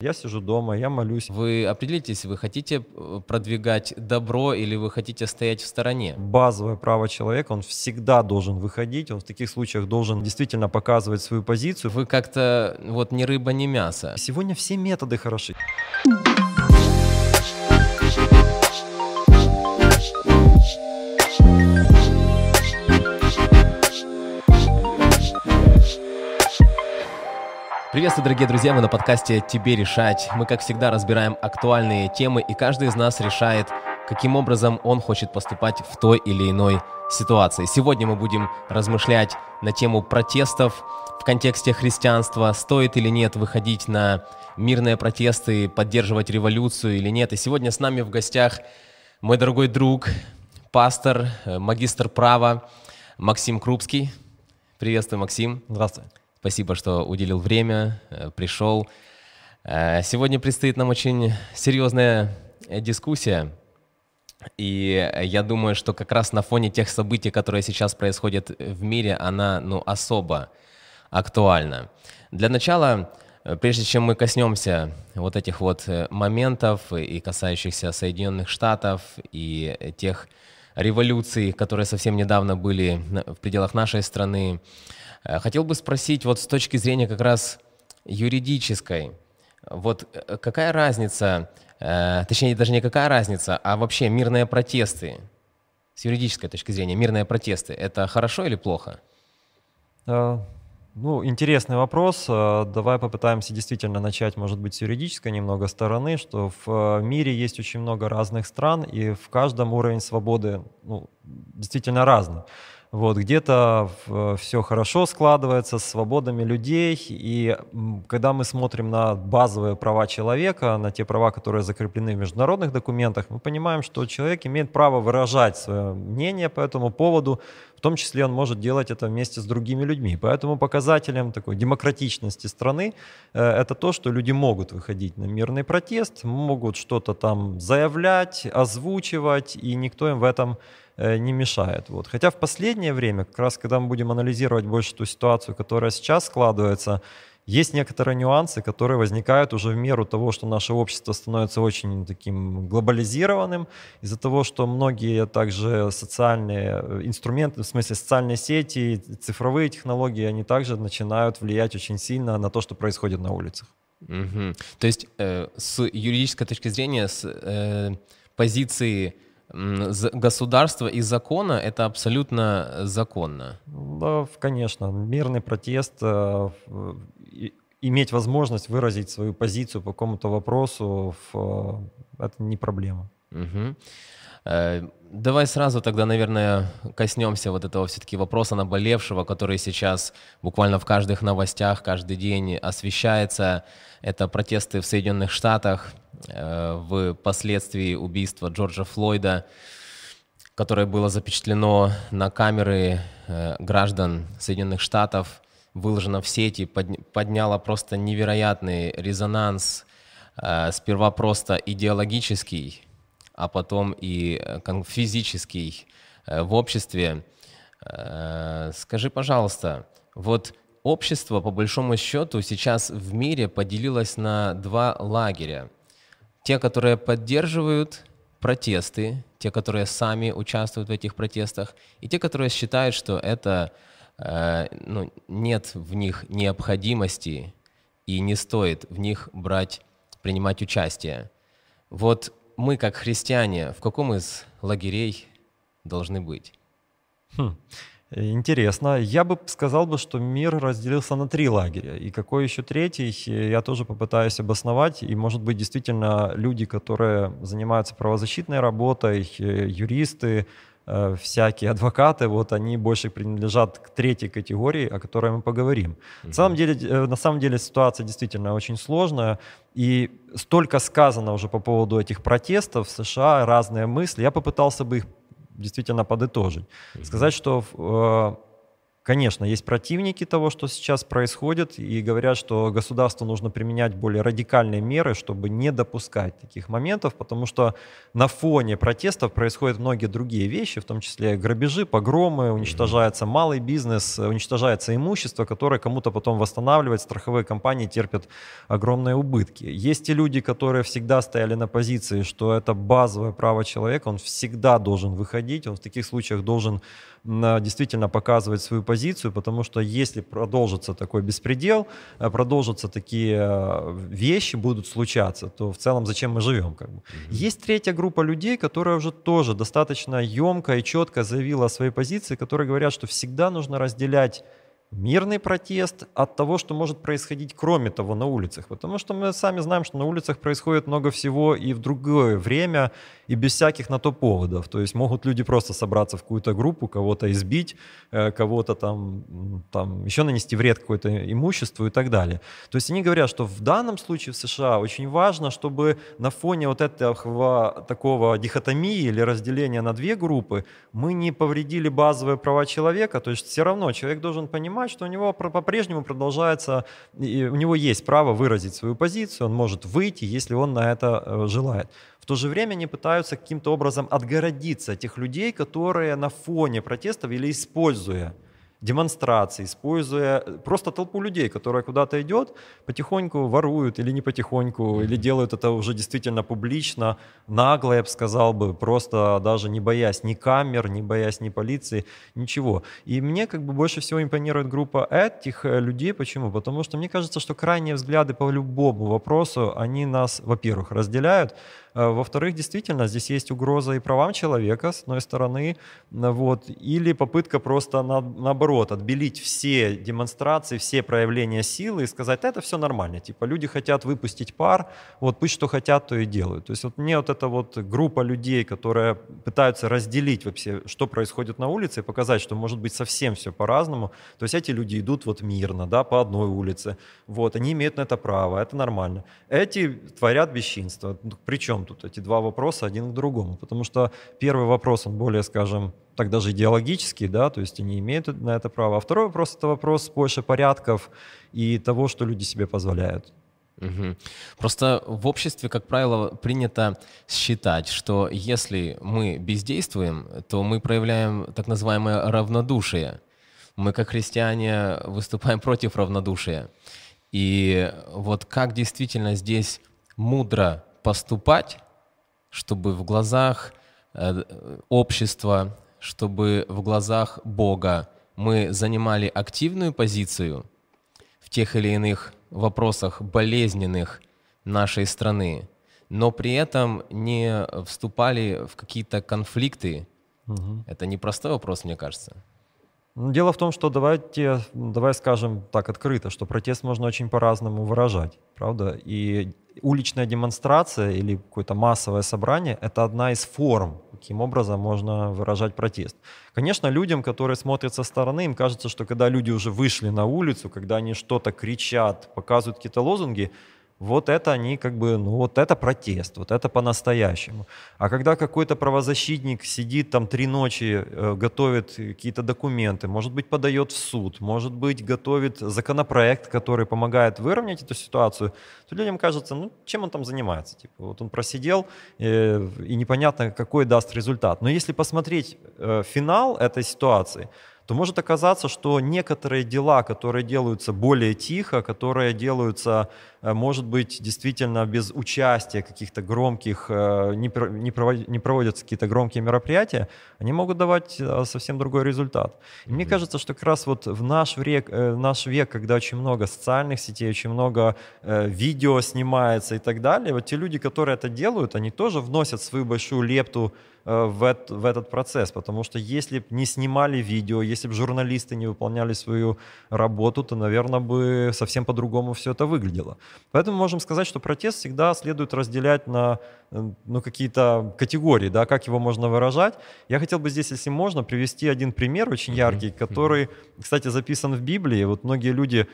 Я сижу дома, я молюсь. Вы определитесь, вы хотите продвигать добро или вы хотите стоять в стороне? Базовое право человека, он всегда должен выходить, он в таких случаях должен действительно показывать свою позицию. Вы как-то вот ни рыба, ни мясо. Сегодня все методы хороши. Приветствую, дорогие друзья, мы на подкасте «Тебе решать». Мы, как всегда, разбираем актуальные темы, и каждый из нас решает, каким образом он хочет поступать в той или иной ситуации. Сегодня мы будем размышлять на тему протестов в контексте христианства. Стоит или нет выходить на мирные протесты, поддерживать революцию или нет. И сегодня с нами в гостях мой дорогой друг, пастор, магистр права Максим Крупский. Приветствую, Максим. Здравствуй. Спасибо, что уделил время, пришел. Сегодня предстоит нам очень серьезная дискуссия. И я думаю, что как раз на фоне тех событий, которые сейчас происходят в мире, она особо актуальна. Для начала, прежде чем мы коснемся вот этих вот моментов, и касающихся Соединенных Штатов, и тех революций, которые совсем недавно были в пределах нашей страны, хотел бы спросить, вот с точки зрения как раз юридической, вот какая разница, точнее даже не какая разница, а вообще мирные протесты, с юридической точки зрения, мирные протесты, это хорошо или плохо? Интересный вопрос. Давай попытаемся действительно начать, может быть, с юридической немного стороны, что в мире есть очень много разных стран, и в каждом уровень свободы действительно разный. Вот, где-то все хорошо складывается с свободами людей, и когда мы смотрим на базовые права человека, на те права, которые закреплены в международных документах, мы понимаем, что человек имеет право выражать свое мнение по этому поводу, в том числе он может делать это вместе с другими людьми. Поэтому показателем такой демократичности страны это то, что люди могут выходить на мирный протест, могут что-то там заявлять, озвучивать, и никто им в этом не мешает. Вот. Хотя в последнее время, как раз когда мы будем анализировать больше ту ситуацию, которая сейчас складывается, есть некоторые нюансы, которые возникают уже в меру того, что наше общество становится очень таким глобализированным, из-за того, что многие также социальные инструменты, в смысле социальные сети, цифровые технологии, они также начинают влиять очень сильно на то, что происходит на улицах. Угу. То есть с юридической точки зрения, с позиции государства и закона это абсолютно законно. Да, конечно. Мирный протест, иметь возможность выразить свою позицию по какому-то вопросу, это не проблема. Угу. Давай сразу тогда, наверное, коснемся вот этого все-таки вопроса наболевшего, который сейчас буквально в каждых новостях каждый день освещается. Это протесты в Соединенных Штатах впоследствии убийства Джорджа Флойда, которое было запечатлено на камеры граждан Соединенных Штатов, выложено в сети, подняло просто невероятный резонанс, сперва просто идеологический, а потом и физический в обществе. Скажи, пожалуйста, вот общество, по большому счету, сейчас в мире поделилось на два лагеря. Те, которые поддерживают протесты, те, которые сами участвуют в этих протестах, и те, которые считают, что это, нет в них необходимости и не стоит в них принимать участие. Вот мы, как христиане, в каком из лагерей должны быть? Интересно. Я бы сказал, что мир разделился на три лагеря. И какой еще третий, я тоже попытаюсь обосновать. И, может быть, действительно люди, которые занимаются правозащитной работой, юристы, всякие адвокаты, они больше принадлежат к третьей категории, о которой мы поговорим. На самом деле ситуация действительно очень сложная, и столько сказано уже по поводу этих протестов в США, разные мысли, я попытался бы их действительно подытожить. Сказать, что Конечно, есть противники того, что сейчас происходит, и говорят, что государству нужно применять более радикальные меры, чтобы не допускать таких моментов, потому что на фоне протестов происходят многие другие вещи, в том числе грабежи, погромы, уничтожается малый бизнес, уничтожается имущество, которое кому-то потом восстанавливать, страховые компании терпят огромные убытки. Есть и люди, которые всегда стояли на позиции, что это базовое право человека, он всегда должен выходить, он в таких случаях должен действительно показывать свою позицию, потому что если продолжится такой беспредел, продолжатся такие вещи, будут случаться, то в целом зачем мы живем? Как бы. Есть третья группа людей, которая уже тоже достаточно емко и четко заявила о своей позиции, которые говорят, что всегда нужно разделять мирный протест от того, что может происходить кроме того на улицах. Потому что мы сами знаем, что на улицах происходит много всего и в другое время, и без всяких на то поводов. То есть могут люди просто собраться в какую-то группу, кого-то избить, кого-то там еще нанести вред какое-то имуществу и так далее. То есть они говорят, что в данном случае в США очень важно, чтобы на фоне вот этого такого дихотомии или разделения на две группы мы не повредили базовые права человека. То есть все равно человек должен понимать, что у него по-прежнему продолжается, и у него есть право выразить свою позицию, он может выйти, если он на это желает. В то же время они пытаются каким-то образом отгородиться от тех людей, которые на фоне протестов или используя демонстрации, используя просто толпу людей, которая куда-то идет, потихоньку воруют или не потихоньку, или делают это уже действительно публично, нагло, я бы сказал, просто даже не боясь ни камер, не боясь ни полиции, ничего. И мне как бы больше всего импонирует группа этих людей. Почему? Потому что мне кажется, что крайние взгляды по любому вопросу, они нас, во-первых, разделяют, во-вторых, действительно, здесь есть угроза и правам человека, с одной стороны, вот, или попытка просто наоборот отбелить все демонстрации, все проявления силы и сказать, это все нормально, типа люди хотят выпустить пар, вот пусть что хотят, то и делают. То есть вот мне вот эта вот группа людей, которые пытаются разделить вообще, что происходит на улице, и показать, что может быть совсем все по-разному, то есть эти люди идут вот мирно, да, по одной улице, вот, они имеют на это право, это нормально. Эти творят бесчинство, причем тут эти два вопроса один к другому, потому что первый вопрос, он более, скажем, так даже идеологический, да, то есть они имеют на это право, а второй вопрос — это вопрос больше порядков и того, что люди себе позволяют. Угу. Просто в обществе, как правило, принято считать, что если мы бездействуем, то мы проявляем так называемое равнодушие. Мы, как христиане, выступаем против равнодушия. И вот как действительно здесь мудро поступать, чтобы в глазах общества, чтобы в глазах Бога мы занимали активную позицию в тех или иных вопросах болезненных нашей страны, но при этом не вступали в какие-то конфликты. Угу. Это непростой вопрос, мне кажется. Дело в том, что давай скажем так открыто, что протест можно очень по-разному выражать, правда? И уличная демонстрация или какое-то массовое собрание — это одна из форм, каким образом можно выражать протест. Конечно, людям, которые смотрят со стороны, им кажется, что когда люди уже вышли на улицу, когда они что-то кричат, показывают какие-то лозунги, вот это они как бы, ну вот это протест, вот это по-настоящему. А когда какой-то правозащитник сидит там 3 ночи, готовит какие-то документы, может быть, подает в суд, может быть, готовит законопроект, который помогает выровнять эту ситуацию, то людям кажется, ну чем он там занимается? Типа, вот он просидел, и непонятно, какой даст результат. Но если посмотреть финал этой ситуации, то может оказаться, что некоторые дела, которые делаются более тихо, которые делаются, может быть, действительно без участия каких-то громких, не проводятся какие-то громкие мероприятия, они могут давать совсем другой результат. И мне кажется, что как раз вот в наш век, когда очень много социальных сетей, очень много видео снимается и так далее, вот те люди, которые это делают, они тоже вносят свою большую лепту в этот процесс, потому что если бы не снимали видео, если бы журналисты не выполняли свою работу, то, наверное, бы совсем по-другому все это выглядело. Поэтому можем сказать, что протест всегда следует разделять на какие-то категории, да, как его можно выражать. Я хотел бы здесь, если можно, привести один пример очень яркий, который, кстати, записан в Библии. Вот многие люди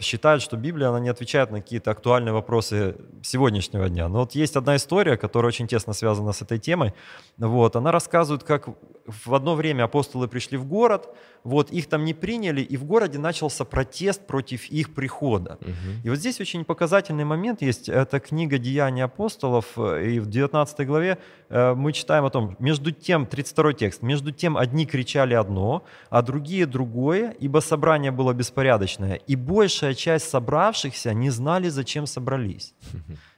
считают, что Библия, она не отвечает на какие-то актуальные вопросы сегодняшнего дня. Но вот есть одна история, которая очень тесно связана с этой темой. Вот, она рассказывает, как в одно время апостолы пришли в город, вот, их там не приняли, и в городе начался протест против их прихода. И вот здесь очень показательный момент есть, это книга «Деяния апостолов», и в 19 главе мы читаем о том, между тем, 32 текст, между тем одни кричали одно, а другие другое, ибо собрание было беспорядочное, и большая часть собравшихся не знали, зачем собрались.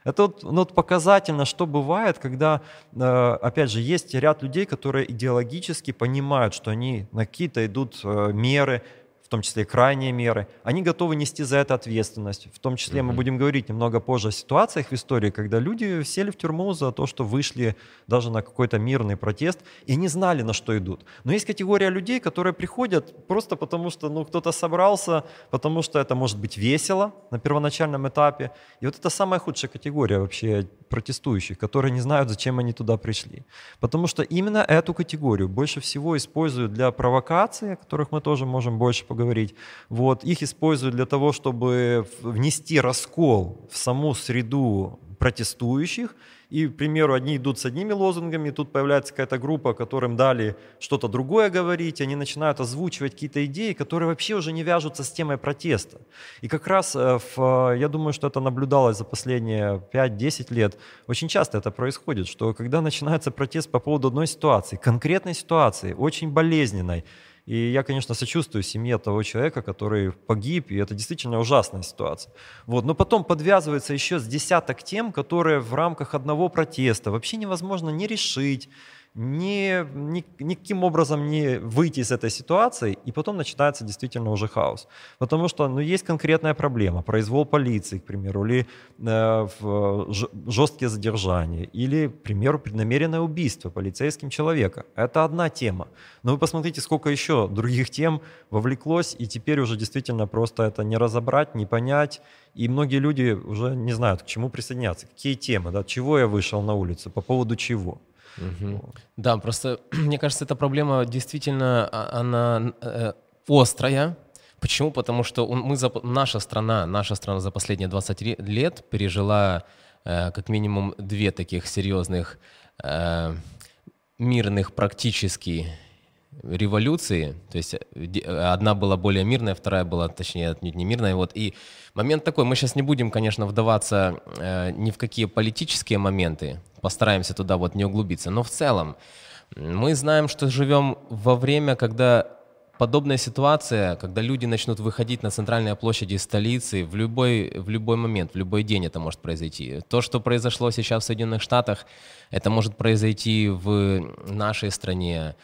Это вот, ну, вот показательно, что бывает, когда, опять же, есть ряд людей, которые идеологически понимают, что они на какие-то идут меры, в том числе и крайние меры, они готовы нести за это ответственность. В том числе мы будем говорить немного позже о ситуациях в истории, когда люди сели в тюрьму за то, что вышли даже на какой-то мирный протест и не знали, на что идут. Но есть категория людей, которые приходят просто потому, что кто-то собрался, потому что это может быть весело на первоначальном этапе. И вот это самая худшая категория вообще протестующих, которые не знают, зачем они туда пришли. Потому что именно эту категорию больше всего используют для провокации, о которых мы тоже можем больше поговорить. Вот. Их используют для того, чтобы внести раскол в саму среду протестующих. И, к примеру, одни идут с одними лозунгами, тут появляется какая-то группа, которым дали что-то другое говорить, они начинают озвучивать какие-то идеи, которые вообще уже не вяжутся с темой протеста. И как раз, я думаю, что это наблюдалось за последние 5-10 лет, очень часто это происходит, что когда начинается протест по поводу одной ситуации, конкретной ситуации, очень болезненной, и я, конечно, сочувствую семье того человека, который погиб, и это действительно ужасная ситуация. Вот. Но потом подвязывается еще с десяток тем, которые в рамках одного протеста вообще невозможно ни решить, никаким образом не выйти из этой ситуации, и потом начинается действительно уже хаос. Потому что есть конкретная проблема, произвол полиции, к примеру, или жесткие задержания, или, к примеру, преднамеренное убийство полицейским человека. Это одна тема. Но вы посмотрите, сколько еще других тем вовлеклось, и теперь уже действительно просто это не разобрать, не понять. И многие люди уже не знают, к чему присоединяться, какие темы, да, чего я вышел на улицу, по поводу чего. Да, просто, мне кажется, эта проблема действительно, она острая. Почему? Потому что наша страна за последние 20 лет пережила как минимум две таких серьезных мирных практически революции. То есть одна была более мирная, вторая была, точнее, отнюдь не мирная. Вот. И момент такой, мы сейчас не будем, конечно, вдаваться ни в какие политические моменты, постараемся туда вот не углубиться. Но в целом мы знаем, что живем во время, когда подобная ситуация, когда люди начнут выходить на центральные площади столицы в любой момент, в любой день это может произойти. То, что произошло сейчас в Соединенных Штатах, это может произойти в нашей стране,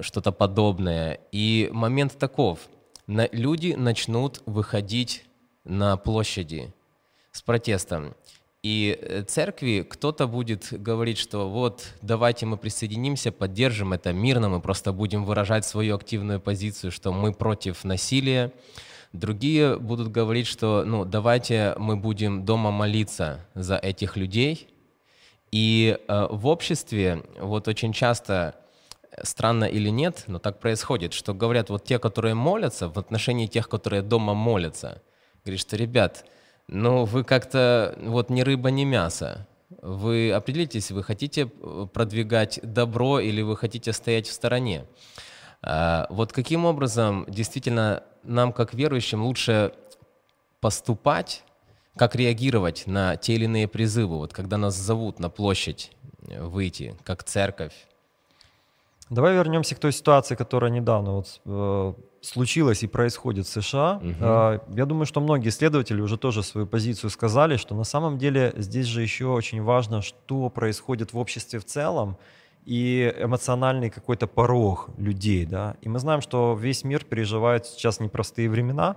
что-то подобное. И момент таков. Люди начнут выходить на площади с протестом. И церкви кто-то будет говорить, что вот давайте мы присоединимся, поддержим это мирно, мы просто будем выражать свою активную позицию, что мы против насилия. Другие будут говорить, что ну, давайте мы будем дома молиться за этих людей. И в обществе вот очень часто, странно или нет, но так происходит, что говорят вот те, которые молятся, в отношении тех, которые дома молятся, говорят, что ребят, ну, вы как-то вот ни рыба, ни мясо. Вы определитесь, вы хотите продвигать добро или вы хотите стоять в стороне. Вот каким образом действительно нам, как верующим, лучше поступать, как реагировать на те или иные призывы, вот когда нас зовут на площадь выйти, как церковь? Давай вернемся к той ситуации, которая недавно случилось и происходит в США. Я думаю, что многие исследователи уже тоже свою позицию сказали, что на самом деле здесь же еще очень важно, что происходит в обществе в целом и эмоциональный какой-то порог людей. Да? И мы знаем, что весь мир переживает сейчас непростые времена.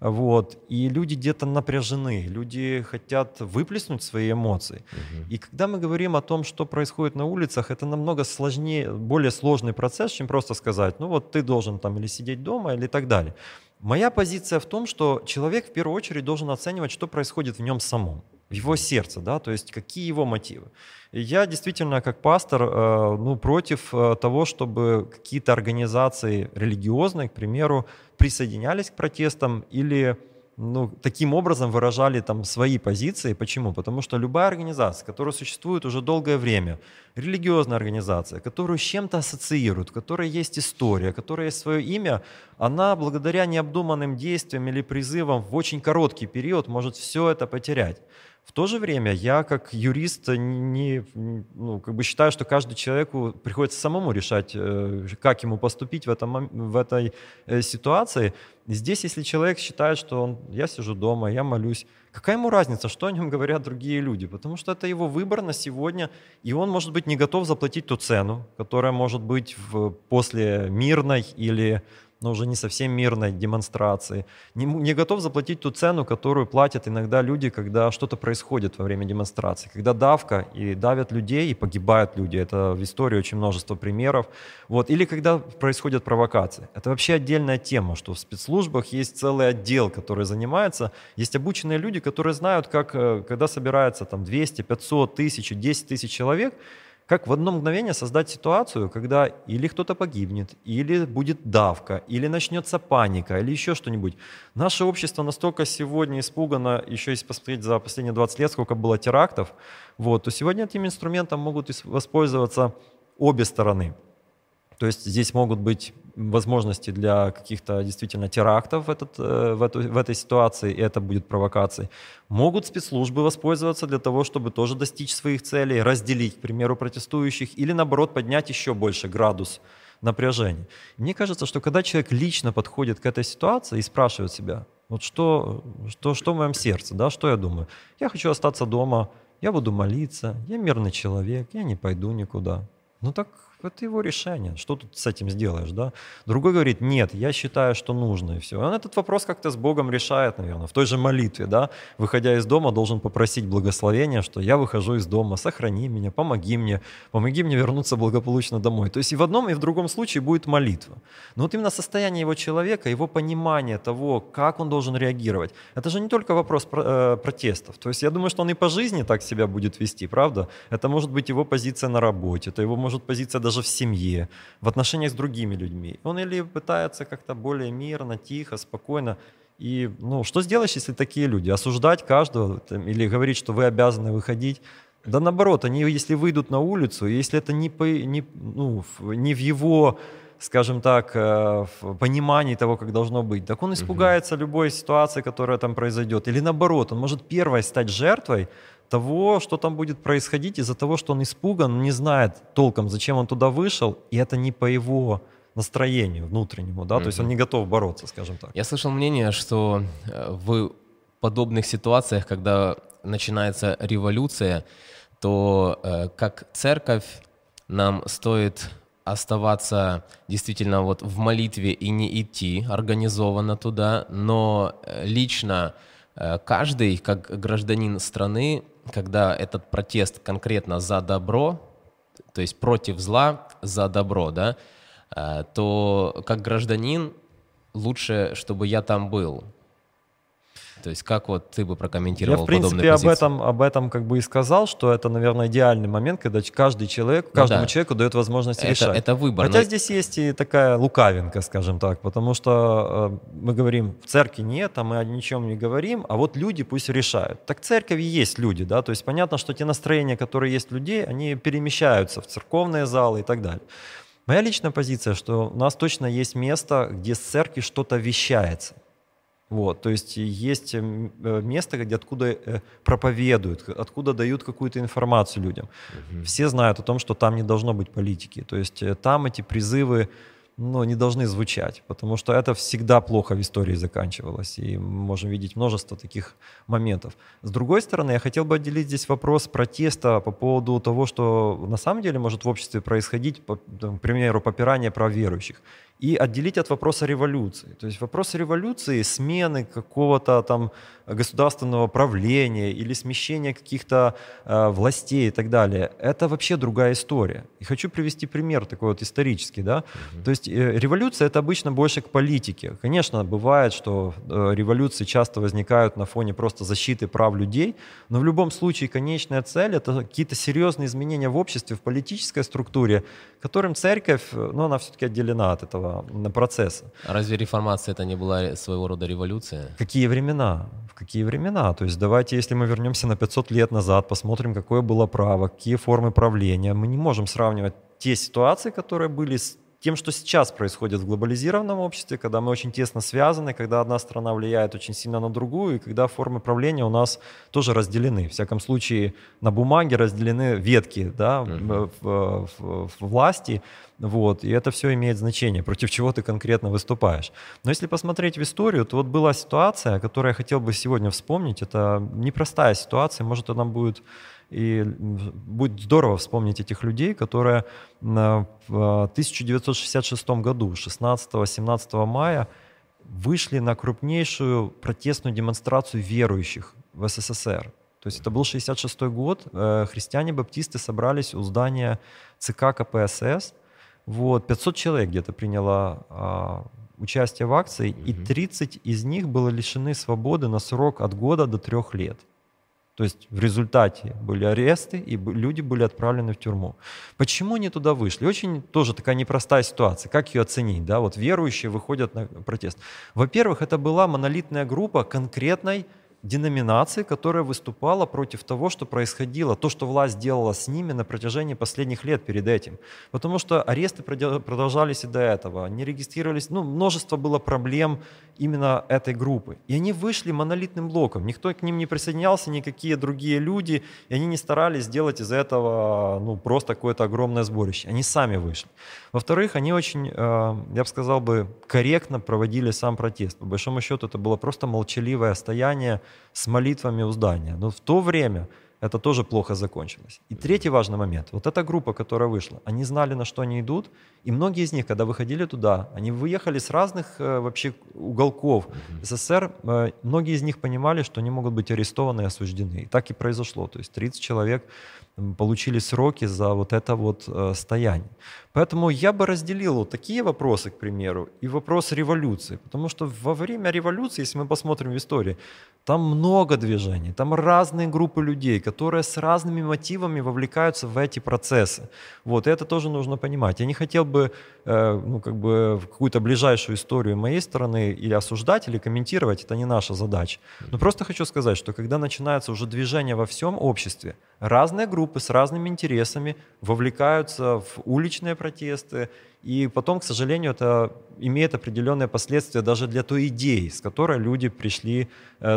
Вот. И люди где-то напряжены, люди хотят выплеснуть свои эмоции. И когда мы говорим о том, что происходит на улицах, это намного сложнее, более сложный процесс, чем просто сказать, ну вот ты должен там или сидеть дома, или так далее. Моя позиция в том, что человек в первую очередь должен оценивать, что происходит в нем самом, в его сердце, да, то есть какие его мотивы. И я действительно как пастор против того, чтобы какие-то организации религиозные, к примеру, присоединялись к протестам или ну, таким образом выражали там свои позиции. Почему? Потому что любая организация, которая существует уже долгое время, религиозная организация, которую с чем-то ассоциируют, у которой есть история, у которой есть свое имя, она благодаря необдуманным действиям или призывам в очень короткий период может все это потерять. В то же время я, как юрист, считаю, что каждому человеку приходится самому решать, как ему поступить в этой ситуации. Здесь, если человек считает, что я сижу дома, я молюсь, какая ему разница, что о нем говорят другие люди? Потому что это его выбор на сегодня, и он, может быть, не готов заплатить ту цену, которая может быть после мирной или... но уже не совсем мирной демонстрации, не готов заплатить ту цену, которую платят иногда люди, когда что-то происходит во время демонстрации, когда давка, и давят людей, и погибают люди. Это в истории очень множество примеров. Вот. Или когда происходят провокации. Это вообще отдельная тема, что в спецслужбах есть целый отдел, который занимается. Есть обученные люди, которые знают, как, когда собирается там, 200, 500, 1000, 10 тысяч человек, как в одно мгновение создать ситуацию, когда или кто-то погибнет, или будет давка, или начнется паника, или еще что-нибудь. Наше общество настолько сегодня испугано, еще если посмотреть за последние 20 лет, сколько было терактов, вот, то сегодня этим инструментом могут воспользоваться обе стороны. То есть здесь могут быть возможности для каких-то действительно терактов в этой ситуации, и это будет провокацией. Могут спецслужбы воспользоваться для того, чтобы тоже достичь своих целей, разделить, к примеру, протестующих, или, наоборот, поднять еще больше градус напряжения. Мне кажется, что когда человек лично подходит к этой ситуации и спрашивает себя, вот что в моем сердце, да, что я думаю? Я хочу остаться дома, я буду молиться, я мирный человек, я не пойду никуда. Ну так... это его решение. Что тут с этим сделаешь, да? Другой говорит, нет, я считаю, что нужно, и все. Он этот вопрос как-то с Богом решает, наверное, в той же молитве, да? Выходя из дома, должен попросить благословения, что я выхожу из дома, сохрани меня, помоги мне вернуться благополучно домой. То есть и в одном, и в другом случае будет молитва. Но вот именно состояние его человека, его понимание того, как он должен реагировать, это же не только вопрос протестов. То есть я думаю, что он и по жизни так себя будет вести, правда? Это может быть его позиция на работе, это его может позиция даже в семье, в отношениях с другими людьми. Он или пытается как-то более мирно, тихо, спокойно. И что сделаешь, если такие люди? Осуждать каждого или говорить, что вы обязаны выходить? Да наоборот, они, если выйдут на улицу, если это не в его, скажем так, в понимании того, как должно быть, так он испугается любой ситуации, которая там произойдет. Или наоборот, он может первой стать жертвой того, что там будет происходить, из-за того, что он испуган, не знает толком, зачем он туда вышел, и это не по его настроению внутреннему, да, то есть он не готов бороться, скажем так. Я слышал мнение, что в подобных ситуациях, когда начинается революция, то как церковь нам стоит оставаться действительно вот в молитве и не идти организованно туда, но лично каждый, как гражданин страны, когда этот протест конкретно за добро, то есть против зла, за добро, да, то как гражданин лучше, чтобы я там был. То есть как вот ты бы прокомментировал подобную позицию? Я, в принципе, об этом как бы и сказал, что это, наверное, идеальный момент, когда каждый человек, каждому человеку дает возможность решать. Это выбор. Хотя здесь есть и такая лукавинка, скажем так, потому что мы говорим, в церкви нет, а мы о ничем не говорим, а вот люди пусть решают. Так в церкви есть люди, да, то есть понятно, что те настроения, которые есть у людей, они перемещаются в церковные залы и так далее. Моя личная позиция, что у нас точно есть место, где с церкви что-то вещается. Вот, то есть место, где откуда проповедуют, откуда дают какую-то информацию людям. Все знают о том, что там не должно быть политики. То есть там эти призывы не должны звучать, потому что это всегда плохо в истории заканчивалось. И мы можем видеть множество таких моментов. С другой стороны, я хотел бы отделить здесь вопрос протеста по поводу того, что на самом деле может в обществе происходить, к примеру, попирание прав верующих. И отделить от вопроса революции. То есть вопрос революции, смены какого-то там государственного правления или смещения каких-то властей и так далее, это вообще другая история. И хочу привести пример такой вот исторический. Да? То есть революция — это обычно больше к политике. Конечно, бывает, что революции часто возникают на фоне просто защиты прав людей, но в любом случае конечная цель — это какие-то серьезные изменения в обществе, в политической структуре, которым церковь, она все-таки отделена от этого. этого процесса. Разве реформация это не была своего рода революция? Какие времена? В какие времена? То есть давайте, если мы вернемся на 500 лет назад, посмотрим, какое было право, какие формы правления. Мы не можем сравнивать те ситуации, которые были с тем, что сейчас происходит в глобализированном обществе, когда мы очень тесно связаны, когда одна страна влияет очень сильно на другую, и когда формы правления у нас тоже разделены. В всяком случае, на бумаге разделены ветки, да, власти, вот, и это все имеет значение, против чего ты конкретно выступаешь. Но если посмотреть в историю, то вот была ситуация, которую я хотел бы сегодня вспомнить. Это непростая ситуация, может, она будет... И будет здорово вспомнить этих людей, которые в 1966 году, 16-17 мая, вышли на крупнейшую протестную демонстрацию верующих в СССР. То есть это был 1966 год, христиане-баптисты собрались у здания ЦК КПСС. Вот, 500 человек где-то приняло участие в акции, и 30 из них были лишены свободы на срок от года до 3 лет. То есть в результате были аресты, и люди были отправлены в тюрьму. Почему они туда вышли? Очень тоже такая непростая ситуация. Как ее оценить? Да? Вот верующие выходят на протест. Во-первых, это была монолитная группа конкретной деноминации, которая выступала против того, что происходило, то, что власть делала с ними на протяжении последних лет перед этим. Потому что аресты продолжались и до этого, не регистрировались, ну, множество было проблем именно этой группы. И они вышли монолитным блоком, никто к ним не присоединялся, никакие другие люди, и они не старались сделать из этого, ну, просто какое-то огромное сборище. Они сами вышли. Во-вторых, они очень, я бы сказал бы, корректно проводили сам протест. По большому счету это было просто молчаливое стояние с молитвами у здания. Но в то время это тоже плохо закончилось. И третий важный момент. Вот эта группа, которая вышла, они знали, на что они идут. И многие из них, когда выходили туда, они выехали с разных вообще уголков СССР. Многие из них понимали, что они могут быть арестованы и осуждены. И так и произошло. То есть 30 человек получили сроки за вот это вот стояние. Поэтому я бы разделил вот такие вопросы, к примеру, и вопрос революции. Потому что во время революции, если мы посмотрим в истории, там много движений, там разные группы людей, которые с разными мотивами вовлекаются в эти процессы. Вот, и это тоже нужно понимать. Я не хотел бы, ну, как бы какую-то ближайшую историю моей стороны или осуждать, или комментировать, это не наша задача. Но просто хочу сказать, что когда начинается уже движение во всем обществе, разные группы с разными интересами вовлекаются в уличные протесты, и потом, к сожалению, это имеет определенные последствия даже для той идеи, с которой люди пришли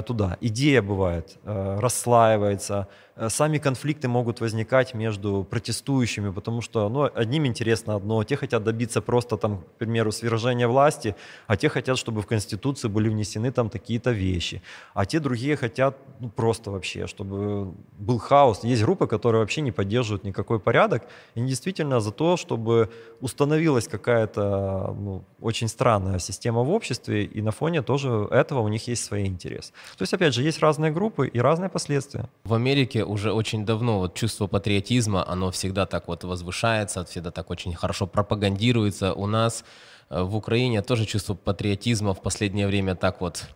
туда. Идея бывает, расслаивается, сами конфликты могут возникать между протестующими, потому что, ну, одним интересно одно, те хотят добиться просто, там, к примеру, свержения власти, а те хотят, чтобы в Конституцию были внесены там такие-то вещи, а те другие хотят, ну, просто вообще, чтобы был хаос. Есть группы, которые вообще не поддерживают никакой порядок, и действительно за то, чтобы установилось какая-то, ну, очень странная система в обществе, и на фоне тоже этого у них есть свои интересы. То есть, опять же, есть разные группы и разные последствия. В Америке уже очень давно вот чувство патриотизма, оно всегда так вот возвышается, всегда так очень хорошо пропагандируется. У нас в Украине тоже чувство патриотизма в последнее время так вот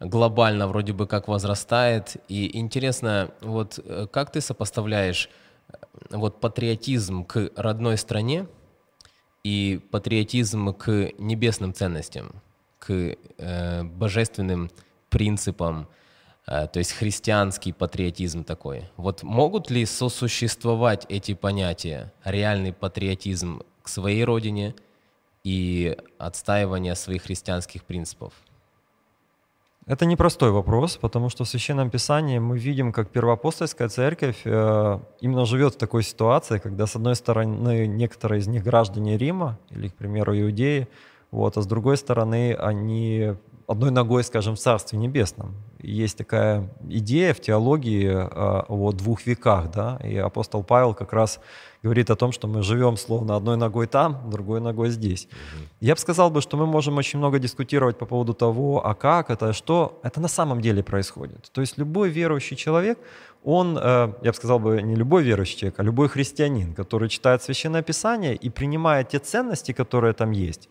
глобально вроде бы как возрастает. И интересно, вот как ты сопоставляешь вот патриотизм к родной стране и патриотизм к небесным ценностям, к божественным принципам, то есть христианский патриотизм такой. Вот могут ли сосуществовать эти понятия, реальный патриотизм к своей родине и отстаивание своих христианских принципов? Это непростой вопрос, потому что в Священном Писании мы видим, как первоапостольская церковь именно живет в такой ситуации, когда, с одной стороны, некоторые из них граждане Рима или, к примеру, иудеи, вот, а с другой стороны, они одной ногой, скажем, в Царстве Небесном. Есть такая идея в теологии о 2 веках, да, и апостол Павел как раз говорит о том, что мы живем словно одной ногой там, другой ногой здесь. Я бы сказал, что мы можем очень много дискутировать по поводу того, а как это, что это на самом деле происходит. То есть любой верующий человек, он, я бы сказал, не любой верующий человек, а любой христианин, который читает Священное Писание и принимает те ценности, которые там есть,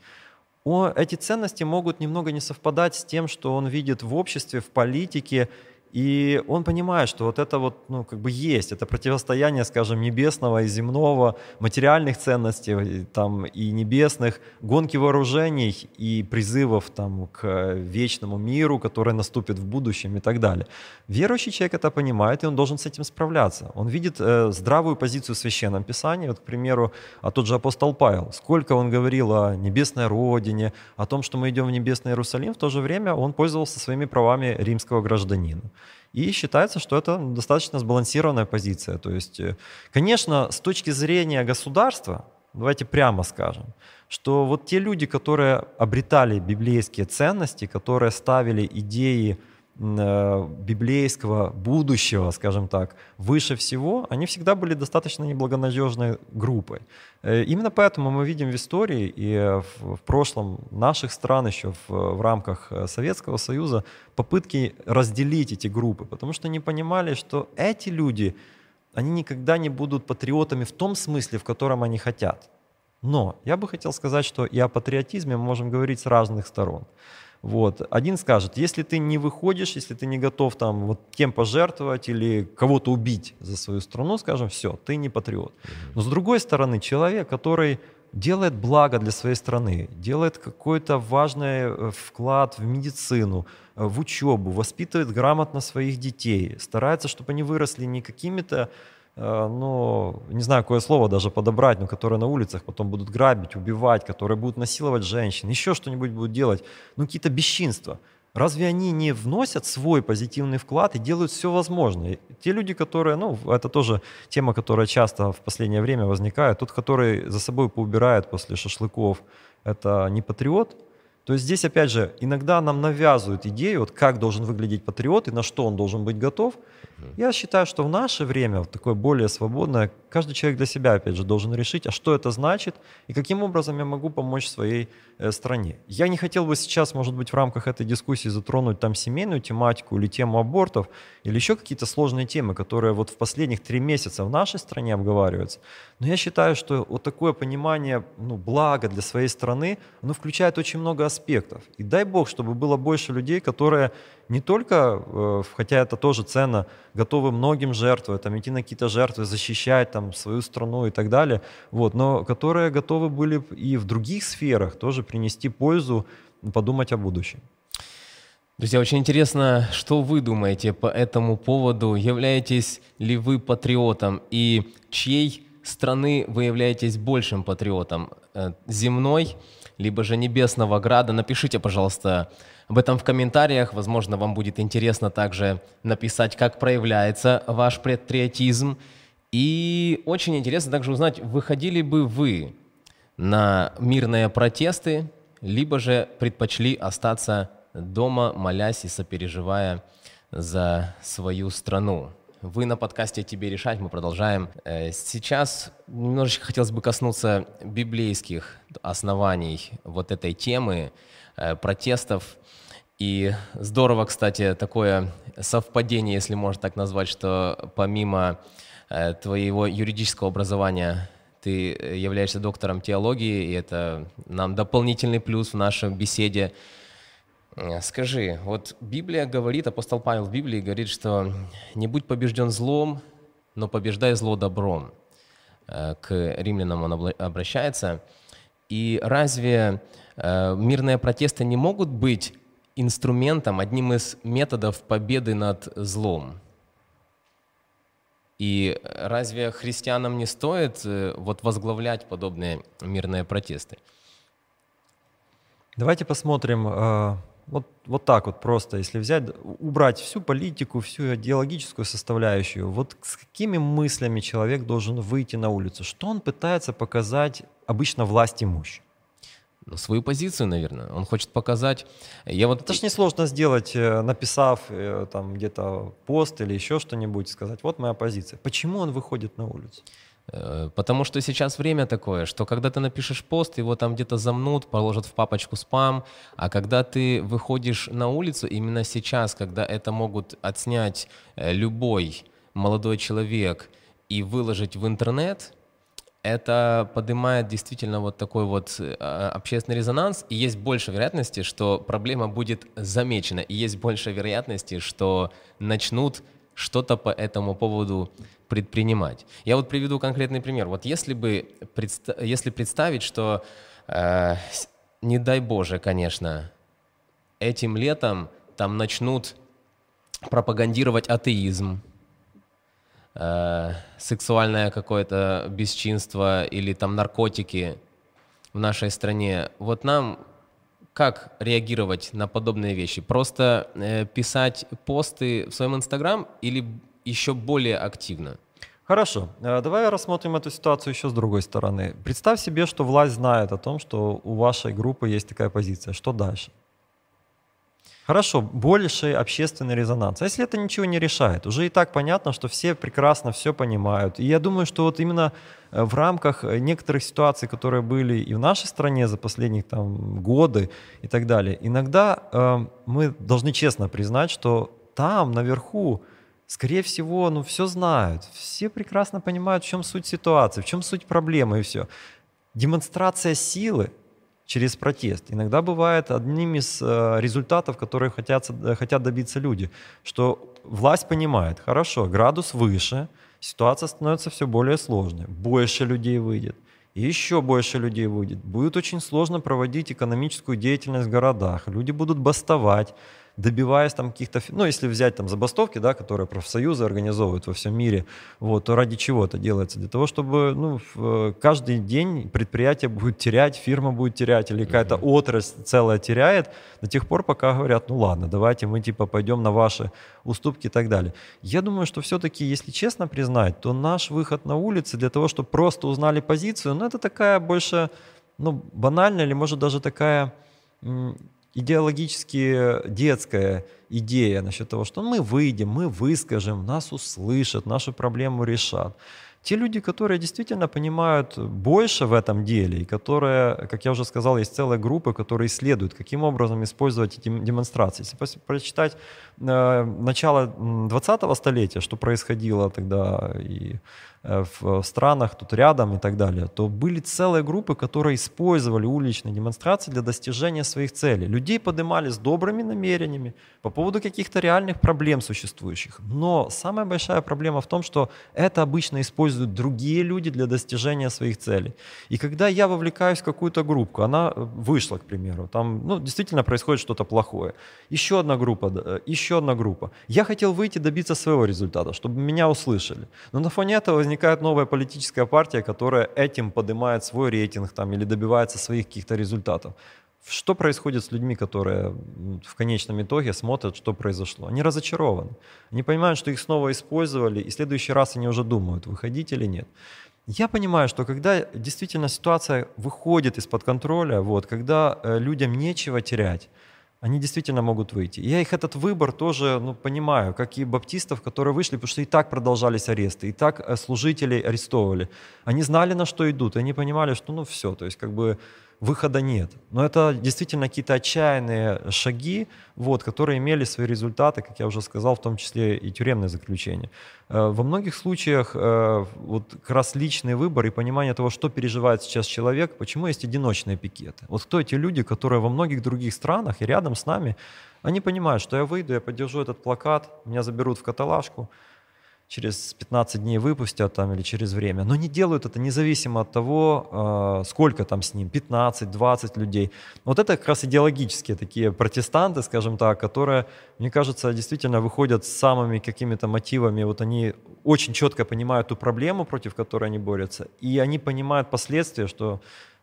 эти ценности могут немного не совпадать с тем, что он видит в обществе, в политике, И он понимает, что вот это вот, ну, как бы есть, это противостояние, скажем, небесного и земного, материальных ценностей там, и небесных, гонки вооружений и призывов там, к вечному миру, который наступит в будущем и так далее. Верующий человек это понимает, и он должен с этим справляться. Он видит здравую позицию в Священном Писании. Вот, к примеру, тот же апостол Павел. Сколько он говорил о небесной родине, о том, что мы идем в небесный Иерусалим, в то же время он пользовался своими правами римского гражданина. И считается, что это достаточно сбалансированная позиция. То есть, конечно, с точки зрения государства, давайте прямо скажем, что вот те люди, которые обретали библейские ценности, которые ставили идеи библейского будущего, скажем так, выше всего, они всегда были достаточно неблагонадежной группой. Именно поэтому мы видим в истории и в прошлом наших стран еще в рамках Советского Союза попытки разделить эти группы, потому что они понимали, что эти люди, они никогда не будут патриотами в том смысле, в котором они хотят. Но я бы хотел сказать, что и о патриотизме мы можем говорить с разных сторон. Вот. Один скажет, если ты не выходишь, если ты не готов там, вот, кем пожертвовать или кого-то убить за свою страну, скажем, все, ты не патриот. Но с другой стороны, человек, который делает благо для своей страны, делает какой-то важный вклад в медицину, в учебу, воспитывает грамотно своих детей, старается, чтобы они выросли не какими-то, ну, не знаю, какое слово даже подобрать, но которые на улицах потом будут грабить, убивать, которые будут насиловать женщин, еще что-нибудь будут делать, ну, какие-то бесчинства. Разве они не вносят свой позитивный вклад и делают все возможное? Те люди, которые, ну, это тоже тема, которая часто в последнее время возникает, тот, который за собой поубирает после шашлыков, это не патриот. То есть здесь, опять же, иногда нам навязывают идею, вот как должен выглядеть патриот и на что он должен быть готов. Я считаю, что в наше время, вот такое более свободное, каждый человек для себя, опять же, должен решить, а что это значит и каким образом я могу помочь своей стране. Я не хотел бы сейчас, может быть, в рамках этой дискуссии затронуть там семейную тематику или тему абортов, или еще какие-то сложные темы, которые вот в последних 3 месяца в нашей стране обговариваются. Но я считаю, что вот такое понимание, ну, блага для своей страны, оно включает очень много аспектов. И дай Бог, чтобы было больше людей, которые не только, хотя это тоже ценно, готовы многим жертвы, там, идти на какие-то жертвы, защищать там, свою страну и так далее, вот, но которые готовы были и в других сферах тоже принести пользу, подумать о будущем. Друзья, очень интересно, что вы думаете по этому поводу. Являетесь ли вы патриотом и чьей страны вы являетесь большим патриотом? Земной либо же небесного града? Напишите, пожалуйста, об этом в комментариях. Возможно, вам будет интересно также написать, как проявляется ваш патриотизм. И очень интересно также узнать, выходили бы вы на мирные протесты, либо же предпочли остаться дома, молясь и сопереживая за свою страну. Вы на подкасте «Тебе решать», мы продолжаем. Сейчас немножечко хотелось бы коснуться библейских оснований вот этой темы, протестов. И здорово, кстати, такое совпадение, если можно так назвать, что помимо твоего юридического образования ты являешься доктором теологии, и это нам дополнительный плюс в нашей беседе. Скажи, вот Библия говорит, апостол Павел в Библии говорит, что не будь побежден злом, но побеждай зло добром. К римлянам он обращается. И разве мирные протесты не могут быть инструментом, одним из методов победы над злом? И разве христианам не стоит вот возглавлять подобные мирные протесты? Давайте посмотрим. Вот так вот просто, если взять, убрать всю политику, всю идеологическую составляющую, вот с какими мыслями человек должен выйти на улицу? Что он пытается показать обычно власть имущим? Ну, свою позицию, наверное. Он хочет показать... Это ж несложно сделать, написав там где-то пост или еще что-нибудь, сказать, вот моя позиция. Почему он выходит на улицу? Потому что сейчас время такое, что когда ты напишешь пост, его там где-то замнут, положат в папочку спам, а когда ты выходишь на улицу, именно сейчас, когда это могут отснять любой молодой человек и выложить в интернет, это поднимает действительно вот такой вот общественный резонанс, и есть больше вероятности, что проблема будет замечена, и есть больше вероятности, что начнут что-то по этому поводу предпринимать. Я вот приведу конкретный пример. Вот если представить, что, не дай Боже, конечно, этим летом там начнут пропагандировать атеизм, сексуальное какое-то бесчинство или там наркотики в нашей стране. Вот нам как реагировать на подобные вещи? Просто писать посты в своем Инстаграм или еще более активно? Хорошо. Давай рассмотрим эту ситуацию еще с другой стороны. Представь себе, что власть знает о том, что у вашей группы есть такая позиция. Что дальше? Хорошо, больше общественный резонанс. А если это ничего не решает? Уже и так понятно, что все прекрасно все понимают. И я думаю, что вот именно в рамках некоторых ситуаций, которые были и в нашей стране за последние там, годы и так далее, иногда мы должны честно признать, что там, наверху, скорее всего, ну, все знают, все прекрасно понимают, в чем суть ситуации, в чем суть проблемы и все. Демонстрация силы через протест иногда бывает одним из результатов, которые хотят добиться люди, что власть понимает, хорошо, градус выше, ситуация становится все более сложной, больше людей выйдет, еще больше людей выйдет, будет очень сложно проводить экономическую деятельность в городах, люди будут бастовать, добиваясь там каких-то, ну если взять там забастовки, да, которые профсоюзы организовывают во всем мире, вот, то ради чего это делается? Для того, чтобы ну, каждый день предприятие будет терять, фирма будет терять, или какая-то отрасль целая теряет, до тех пор, пока говорят, ну ладно, давайте мы типа пойдем на ваши уступки и так далее. Я думаю, что все-таки, если честно признать, то наш выход на улицы для того, чтобы просто узнали позицию, ну это такая больше ну, банальная или может даже такая... идеологически детская идея насчет того, что мы выйдем, мы выскажем, нас услышат, нашу проблему решат. Те люди, которые действительно понимают больше в этом деле, и которые, как я уже сказал, есть целая группа, которые исследуют, каким образом использовать эти демонстрации. Если прочитать начало 20-го столетия, что происходило тогда и в странах, тут рядом и так далее, то были целые группы, которые использовали уличные демонстрации для достижения своих целей. Людей поднимали с добрыми намерениями по поводу каких-то реальных проблем существующих. Но самая большая проблема в том, что это обычно используют другие люди для достижения своих целей. И когда я вовлекаюсь в какую-то группу, она вышла, к примеру, там ну, действительно происходит что-то плохое. Еще одна группа, еще одна группа. Я хотел выйти добиться своего результата, чтобы меня услышали. Но на фоне этого возникает новая политическая партия, которая этим поднимает свой рейтинг там, или добивается своих каких-то результатов. Что происходит с людьми, которые в конечном итоге смотрят, что произошло? Они разочарованы. Они понимают, что их снова использовали, и в следующий раз они уже думают, выходить или нет. Я понимаю, что когда действительно ситуация выходит из-под контроля, вот, когда людям нечего терять, они действительно могут выйти. Я их этот выбор тоже ну, понимаю, как и баптистов, которые вышли, потому что и так продолжались аресты, и так служителей арестовывали. Они знали, на что идут, и они понимали, что ну все, то есть как бы выхода нет. Но это действительно какие-то отчаянные шаги, вот, которые имели свои результаты, как я уже сказал, в том числе и тюремное заключение. Во многих случаях вот, как раз личный выбор и понимание того, что переживает сейчас человек, почему есть одиночные пикеты. Вот кто эти люди, которые во многих других странах и рядом с нами, они понимают, что я выйду, я подержу этот плакат, меня заберут в каталажку, через 15 дней выпустят там, или через время. Но не делают это независимо от того, сколько там с ним, 15-20 людей. Вот это как раз идеологические такие протестанты, скажем так, которые, мне кажется, действительно выходят с самыми какими-то мотивами. Вот они очень четко понимают ту проблему, против которой они борются, и они понимают последствия, что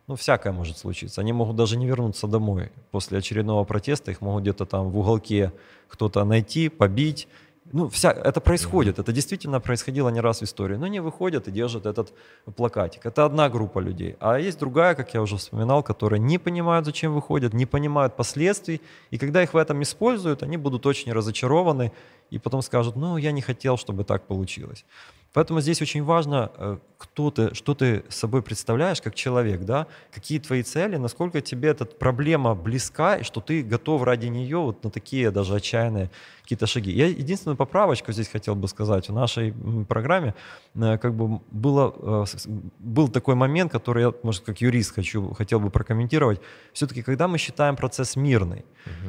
ну, всякое может случиться. Они могут даже не вернуться домой после очередного протеста, их могут где-то там в уголке кто-то найти, побить. Ну, это происходит, это действительно происходило не раз в истории, но они выходят и держат этот плакатик. Это одна группа людей, а есть другая, как я уже вспоминал, которые не понимают, зачем выходят, не понимают последствий, и когда их в этом используют, они будут очень разочарованы и потом скажут, ну, я не хотел, чтобы так получилось. Поэтому здесь очень важно, кто ты, что ты собой представляешь как человек, да? Какие твои цели, насколько тебе эта проблема близка, и что ты готов ради нее вот на такие даже отчаянные какие-то шаги. Я единственную поправочку здесь хотел бы сказать. В нашей программе как бы был такой момент, который я, может, как юрист хотел бы прокомментировать. Все-таки, когда мы считаем процесс мирный,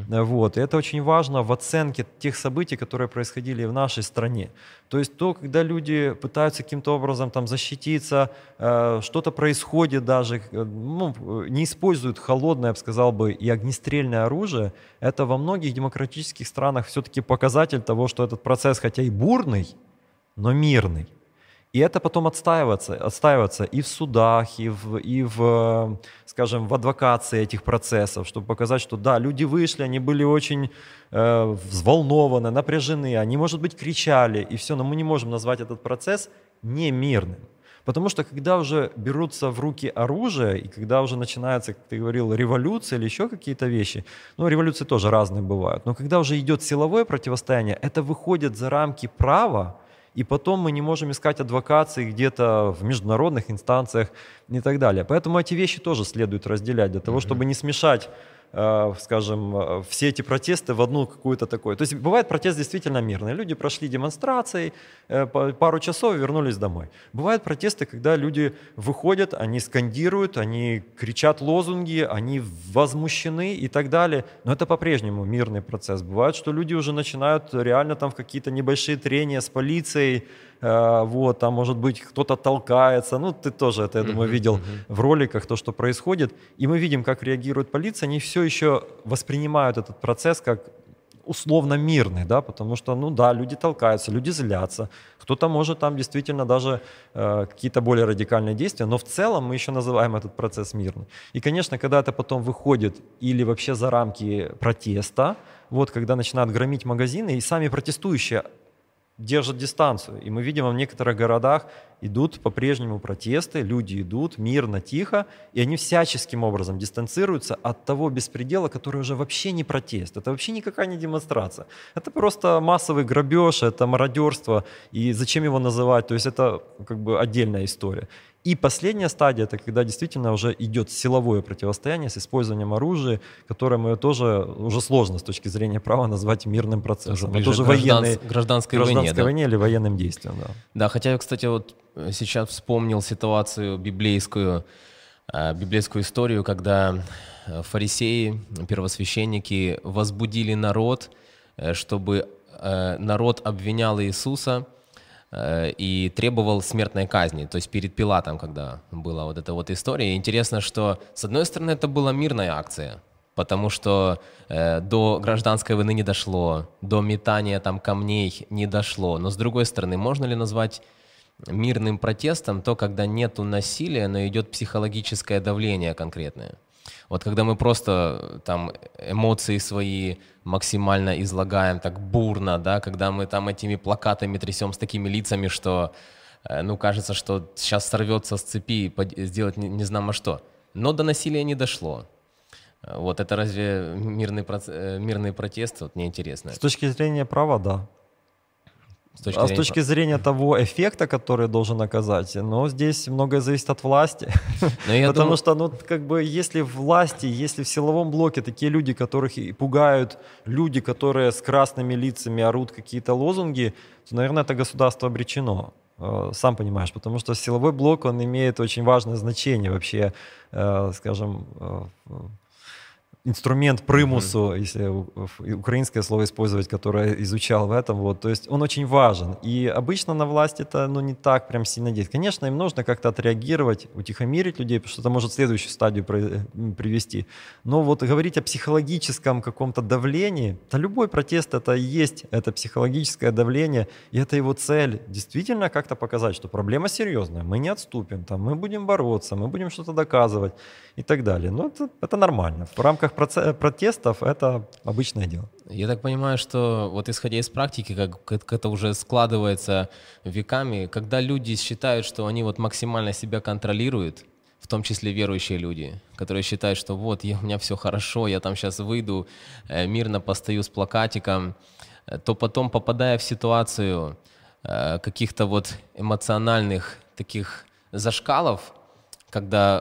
вот, и это очень важно в оценке тех событий, которые происходили в нашей стране. То есть то, когда люди пытаются каким-то образом там защититься, что-то происходит даже, ну, не используют холодное, я бы сказал, и огнестрельное оружие, это во многих демократических странах все-таки показатель того, что этот процесс, хотя и бурный, но мирный. И это потом отстаивается и в судах, и в, скажем, в адвокации этих процессов, чтобы показать, что да, люди вышли, они были очень взволнованы, напряжены, они, может быть, кричали, и все, но мы не можем назвать этот процесс немирным. Потому что когда уже берутся в руки оружие, и когда уже начинается, как ты говорил, революция или еще какие-то вещи, ну, революции тоже разные бывают, но когда уже идет силовое противостояние, это выходит за рамки права, и потом мы не можем искать адвокации где-то в международных инстанциях и так далее. Поэтому эти вещи тоже следует разделять для того, чтобы не смешать, скажем, все эти протесты в одну какую-то такую. То есть бывает протест действительно мирный. Люди прошли демонстрации, пару часов вернулись домой. Бывают протесты, когда люди выходят, они скандируют, они кричат лозунги, они возмущены и так далее. Но это по-прежнему мирный процесс. Бывает, что люди уже начинают реально там в какие-то небольшие трения с полицией, вот, там, может быть, кто-то толкается. Ну, ты тоже это, я думаю, видел в роликах, то, что происходит. И мы видим, как реагирует полиция. Они все еще воспринимают этот процесс как условно мирный, да, потому что, ну да, люди толкаются, люди злятся, кто-то может там действительно даже какие-то более радикальные действия, но в целом мы еще называем этот процесс мирным. И, конечно, когда это потом выходит или вообще за рамки протеста, вот, когда начинают громить магазины, и сами протестующие держат дистанцию. И мы видим, в некоторых городах идут по-прежнему протесты, люди идут мирно, тихо, и они всяческим образом дистанцируются от того беспредела, который уже вообще не протест, это вообще никакая не демонстрация. Это просто массовый грабеж, это мародерство, и зачем его называть, то есть это как бы отдельная история. И последняя стадия, это когда действительно уже идет силовое противостояние с использованием оружия, которое мы тоже уже сложно с точки зрения права назвать мирным процессом. Это уже гражданской войне или военным действием. Да. Да, хотя я, кстати, вот сейчас вспомнил ситуацию библейскую историю, когда фарисеи, первосвященники возбудили народ, чтобы народ обвинял Иисуса и требовал смертной казни, то есть перед Пилатом, когда была вот эта вот история. И интересно, что с одной стороны это была мирная акция, потому что до гражданской войны не дошло, до метания там камней не дошло, но с другой стороны, можно ли назвать мирным протестом то, когда нету насилия, но идет психологическое давление конкретное? Вот когда мы просто там эмоции свои максимально излагаем так бурно, да, когда мы там этими плакатами трясем с такими лицами, что, ну, кажется, что сейчас сорвется с цепи и сделать не знамо что. Но до насилия не дошло. Вот это разве мирный протест? Вот мне интересно. С точки зрения права, да. С точки зрения того эффекта, который должен оказать, но здесь многое зависит от власти. Потому что, ну, как бы, если в власти, если в силовом блоке такие люди, которых и пугают, люди, которые с красными лицами орут какие-то лозунги, то, наверное, это государство обречено. Сам понимаешь, потому что силовой блок, он имеет очень важное значение вообще, скажем, инструмент примусу, если украинское слово использовать, которое изучал в этом, вот, то есть он очень важен. И обычно на власть это, ну, не так прям сильно действует. Конечно, им нужно как-то отреагировать, утихомирить людей, потому что это может следующую стадию привести. Но вот говорить о психологическом каком-то давлении, да любой протест это и есть, это психологическое давление, и это его цель, действительно как-то показать, что проблема серьезная, мы не отступим, там, мы будем бороться, мы будем что-то доказывать и так далее. Но это нормально. В рамках протестов это обычное дело. Я так понимаю, что вот исходя из практики, как это уже складывается веками, когда люди считают, что они вот максимально себя контролируют, в том числе верующие люди, которые считают, что вот у меня все хорошо, я там сейчас выйду, мирно постою с плакатиком, то потом, попадая в ситуацию, каких-то вот эмоциональных таких зашкалов, когда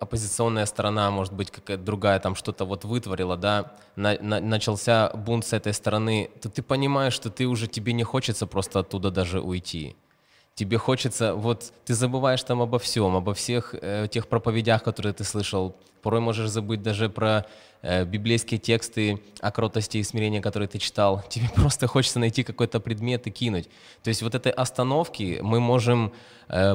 оппозиционная сторона, может быть, какая-то другая там что-то вот вытворила, да, начался бунт с этой стороны, то ты понимаешь, что ты уже, тебе не хочется просто оттуда даже уйти. Тебе хочется, вот ты забываешь там обо всем, обо всех тех проповедях, которые ты слышал. Порой можешь забыть даже про библейские тексты о кротости и смирении, которые ты читал. Тебе просто хочется найти какой-то предмет и кинуть. То есть вот этой остановки мы можем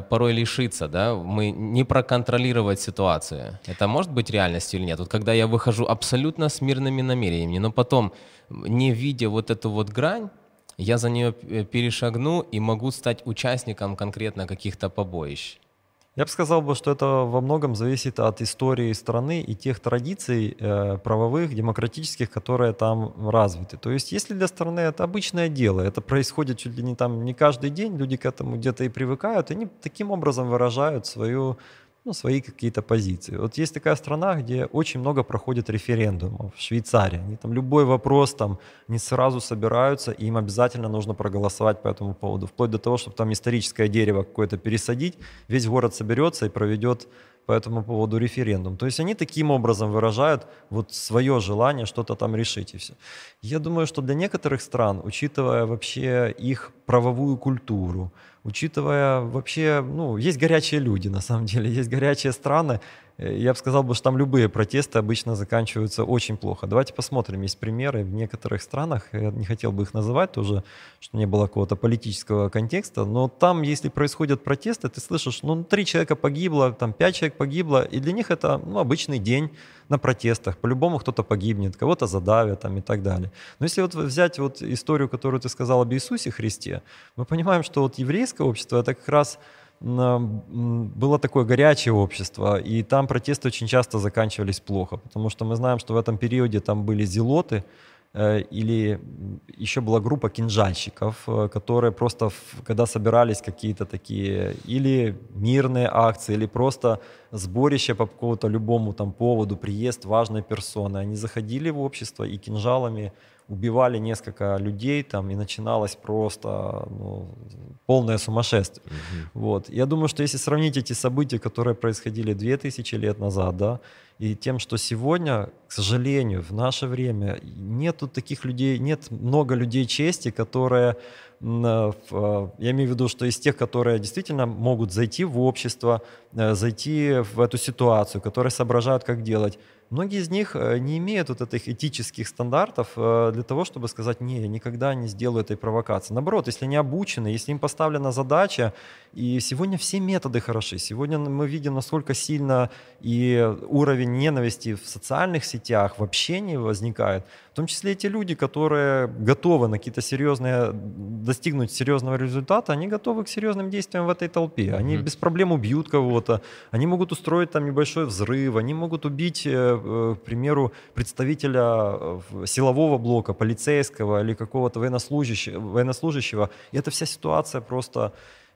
порой лишиться, да? Мы не проконтролировать ситуацию. Это может быть реальностью или нет? Вот когда я выхожу абсолютно с мирными намерениями, но потом, не видя вот эту вот грань, я за нее перешагну и могу стать участником конкретно каких-то побоищ. Я бы сказал, что это во многом зависит от истории страны и тех традиций правовых, демократических, которые там развиты. То есть если для страны это обычное дело, это происходит чуть ли не там не каждый день, люди к этому где-то и привыкают, и они таким образом выражают свою... ну, свои какие-то позиции. Вот есть такая страна, где очень много проходит референдумов, Швейцария. Они там любой вопрос, там, они сразу собираются, и им обязательно нужно проголосовать по этому поводу, вплоть до того, чтобы там историческое дерево какое-то пересадить, весь город соберется и проведет по этому поводу референдум. То есть они таким образом выражают вот свое желание что-то там решить, и все. Я думаю, что для некоторых стран, учитывая вообще их правовую культуру, учитывая вообще, ну, есть горячие люди, на самом деле, есть горячие страны. Я бы сказал, что там любые протесты обычно заканчиваются очень плохо. Давайте посмотрим, есть примеры в некоторых странах, я не хотел бы их называть тоже, чтобы не было какого-то политического контекста, но там, если происходят протесты, ты слышишь, ну, 3 человека погибло, там 5 человек погибло, и для них это, ну, обычный день на протестах, по-любому кто-то погибнет, кого-то задавят там, и так далее. Но если вот взять вот историю, которую ты сказал об Иисусе Христе, мы понимаем, что вот еврейское общество — это как раз было такое горячее общество, и там протесты очень часто заканчивались плохо, потому что мы знаем, что в этом периоде там были зелоты, или еще была группа кинжальщиков, которые просто, когда собирались какие-то такие или мирные акции, или просто сборище по какому-то любому там поводу, приезд важной персоны, они заходили в общество и кинжалами убивали несколько людей там, и начиналось просто, ну, полное сумасшествие. Вот. Я думаю, что если сравнить эти события, которые происходили 2000 лет назад, да, и тем, что сегодня, к сожалению, в наше время нету таких людей, нет много людей чести, которые, я имею в виду, что из тех, которые действительно могут зайти в общество, зайти в эту ситуацию, которые соображают, как делать. Многие из них не имеют вот этих этических стандартов для того, чтобы сказать: «Не, я никогда не сделаю этой провокации». Наоборот, если они обучены, если им поставлена задача, и сегодня все методы хороши. Сегодня мы видим, насколько сильно и уровень ненависти в социальных сетях, в общении возникает. В том числе эти люди, которые готовы на какие-то серьезные, достигнуть серьезного результата, они готовы к серьезным действиям в этой толпе. Они без проблем убьют кого-то, они могут устроить там небольшой взрыв, они могут убить, к примеру, представителя силового блока, полицейского или какого-то военнослужащего. И эта вся ситуация просто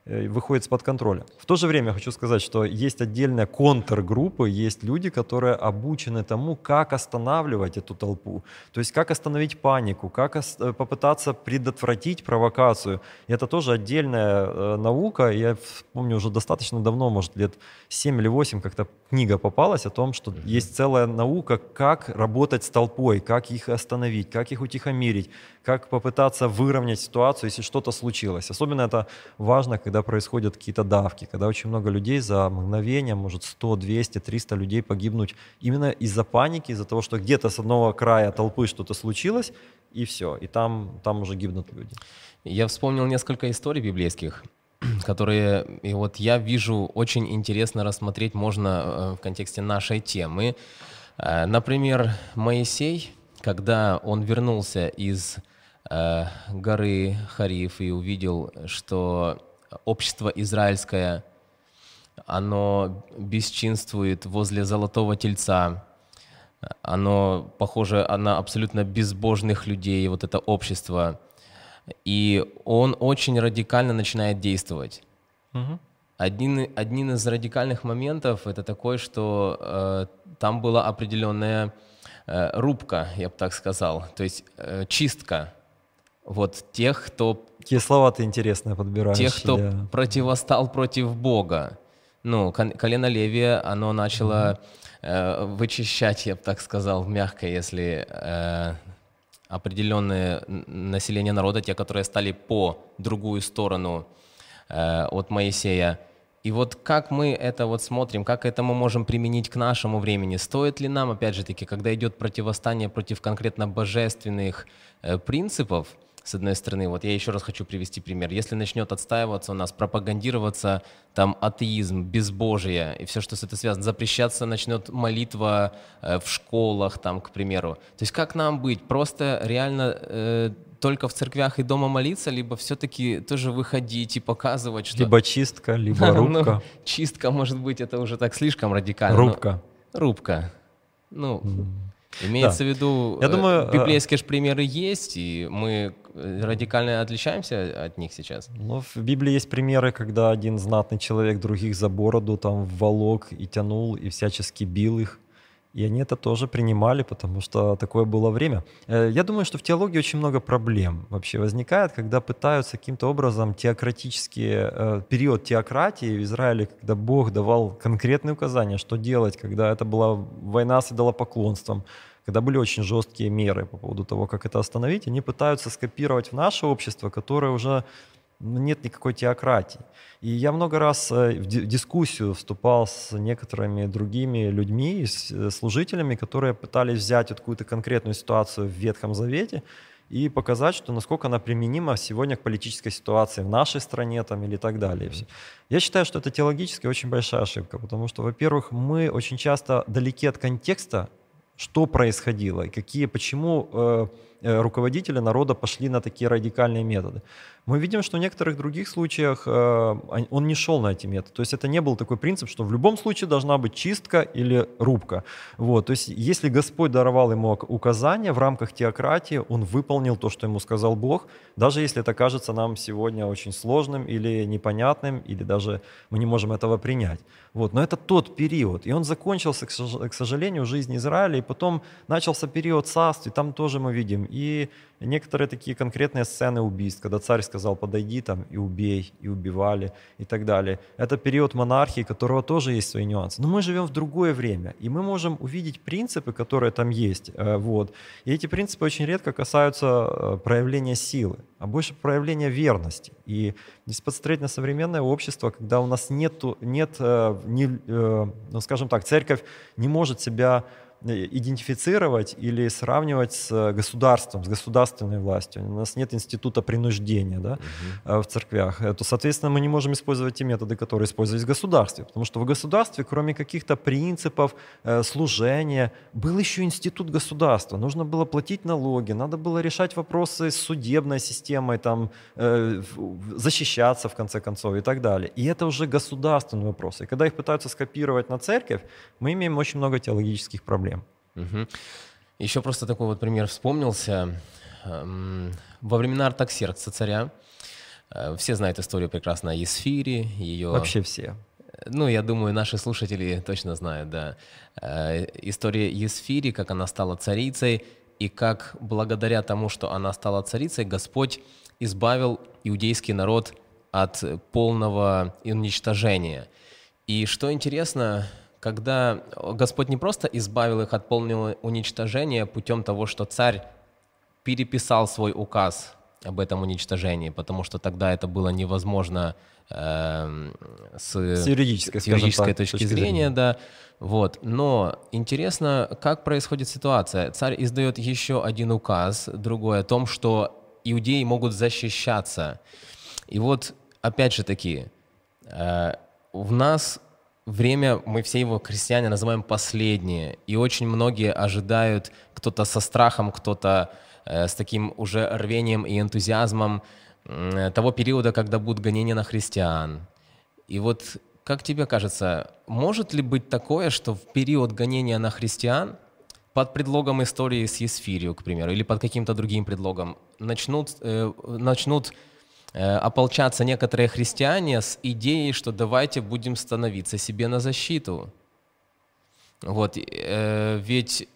выходит из-под контроля. В то же время хочу сказать, что есть отдельная контргруппа, есть люди, которые обучены тому, как останавливать эту толпу, то есть как остановить панику, как попытаться предотвратить провокацию. И это тоже отдельная наука. Я помню, уже достаточно давно, может, лет 7 или 8 как-то книга попалась о том, что есть целая наука, как работать с толпой, как их остановить, как их утихомирить, как попытаться выровнять ситуацию, если что-то случилось. Особенно это важно, когда происходят какие-то давки, когда очень много людей за мгновение, может, 100, 200, 300 людей погибнуть именно из-за паники, из-за того, что где-то с одного края толпы что-то случилось, и все, и там уже гибнут люди. Я вспомнил несколько историй библейских, которые, и вот я вижу, очень интересно рассмотреть можно в контексте нашей темы. Например, Моисей, когда он вернулся из горы Хариф и увидел, что общество израильское, оно бесчинствует возле золотого тельца, оно похоже на абсолютно безбожных людей, вот это общество, и он очень радикально начинает действовать. Один из радикальных моментов — это такой, что там была определенная рубка, я бы так сказал, то есть чистка вот тех, кто Какие слова-то интересные подбираешь. Тех, кто противостал против Бога. Ну, колено Левия, оно начало вычищать, я бы так сказал, мягко, если определенное население народа, те, которые стали по другую сторону от Моисея. И вот как мы это вот смотрим, как это мы можем применить к нашему времени? Стоит ли нам, опять же таки, когда идет противостояние против конкретно божественных принципов, с одной стороны, вот я еще раз хочу привести пример, если начнет отстаиваться у нас, пропагандироваться там атеизм, безбожие и все, что с этим связано, запрещаться начнет молитва в школах, там, к примеру. То есть как нам быть? Просто реально только в церквях и дома молиться, либо все-таки тоже выходить и показывать, что… Либо чистка, либо рубка. Ну, чистка, может быть, это уже так слишком радикально. Рубка. Но... Рубка. Ну… Имеется в виду, я думаю, библейские же примеры есть, и мы радикально отличаемся от них сейчас. Ну, в Библии есть примеры, когда один знатный человек других за бороду там волок и тянул, и всячески бил их. И они это тоже принимали, потому что такое было время. Я думаю, что в теологии очень много проблем вообще возникает, когда пытаются каким-то образом теократические, период теократии в Израиле, когда Бог давал конкретные указания, что делать, когда это была война с идолопоклонством, когда были очень жесткие меры по поводу того, как это остановить, они пытаются скопировать в наше общество, которое уже... Нет никакой теократии. И я много раз в дискуссию вступал с некоторыми другими людьми, с служителями, которые пытались взять вот какую-то конкретную ситуацию в Ветхом Завете и показать, что насколько она применима сегодня к политической ситуации в нашей стране там, или так далее. Я считаю, что это теологически очень большая ошибка, потому что, во-первых, мы очень часто далеки от контекста, что происходило, какие, почему руководители народа пошли на такие радикальные методы. Мы видим, что в некоторых других случаях он не шел на эти методы. То есть это не был такой принцип, что в любом случае должна быть чистка или рубка. Вот. То есть если Господь даровал ему указания в рамках теократии, он выполнил то, что ему сказал Бог, даже если это кажется нам сегодня очень сложным или непонятным, или даже мы не можем этого принять. Вот. Но это тот период. И он закончился, к сожалению, в жизни Израиля. И потом начался период царств, и там тоже мы видим и некоторые такие конкретные сцены убийств, когда царь сказал, подойди там и убей, и убивали, и так далее. Это период монархии, которого тоже есть свои нюансы. Но мы живем в другое время, и мы можем увидеть принципы, которые там есть. Вот. И эти принципы очень редко касаются проявления силы, а больше проявления верности. И если посмотреть на современное общество, когда у нас ну, скажем так, церковь не может себя... идентифицировать или сравнивать с государством, с государственной властью. У нас нет института принуждения, да, в церквях. То, соответственно, мы не можем использовать те методы, которые использовались в государстве. Потому что в государстве, кроме каких-то принципов служения, был еще институт государства. Нужно было платить налоги, надо было решать вопросы с судебной системой, там, защищаться, в конце концов, и так далее. И это уже государственные вопросы. И когда их пытаются скопировать на церковь, мы имеем очень много теологических проблем. Еще просто такой вот пример вспомнился. Во времена Артаксеркса царя, все знают историю прекрасно о Есфири, ее... Вообще все. Ну, я думаю, наши слушатели точно знают, да. История Есфири, как она стала царицей, и как благодаря тому, что она стала царицей, Господь избавил иудейский народ от полного уничтожения. И что интересно... Когда Господь не просто избавил их от полного уничтожения путем того, что царь переписал свой указ об этом уничтожении, потому что тогда это было невозможно с юридической точки зрения. Да. Вот. Но интересно, как происходит ситуация. Царь издает еще один указ, другой о том, что иудеи могут защищаться. И вот, опять же таки, в нас... Время, мы все его христиане называем последнее, и очень многие ожидают, кто-то со страхом, кто-то с таким уже рвением и энтузиазмом того периода, когда будут гонения на христиан. И вот как тебе кажется, может ли быть такое, что в период гонения на христиан под предлогом истории с Есфирью, к примеру, или под каким-то другим предлогом начнут ополчаться некоторые христиане с идеей, что давайте будем становиться себе на защиту. Вот. Ведь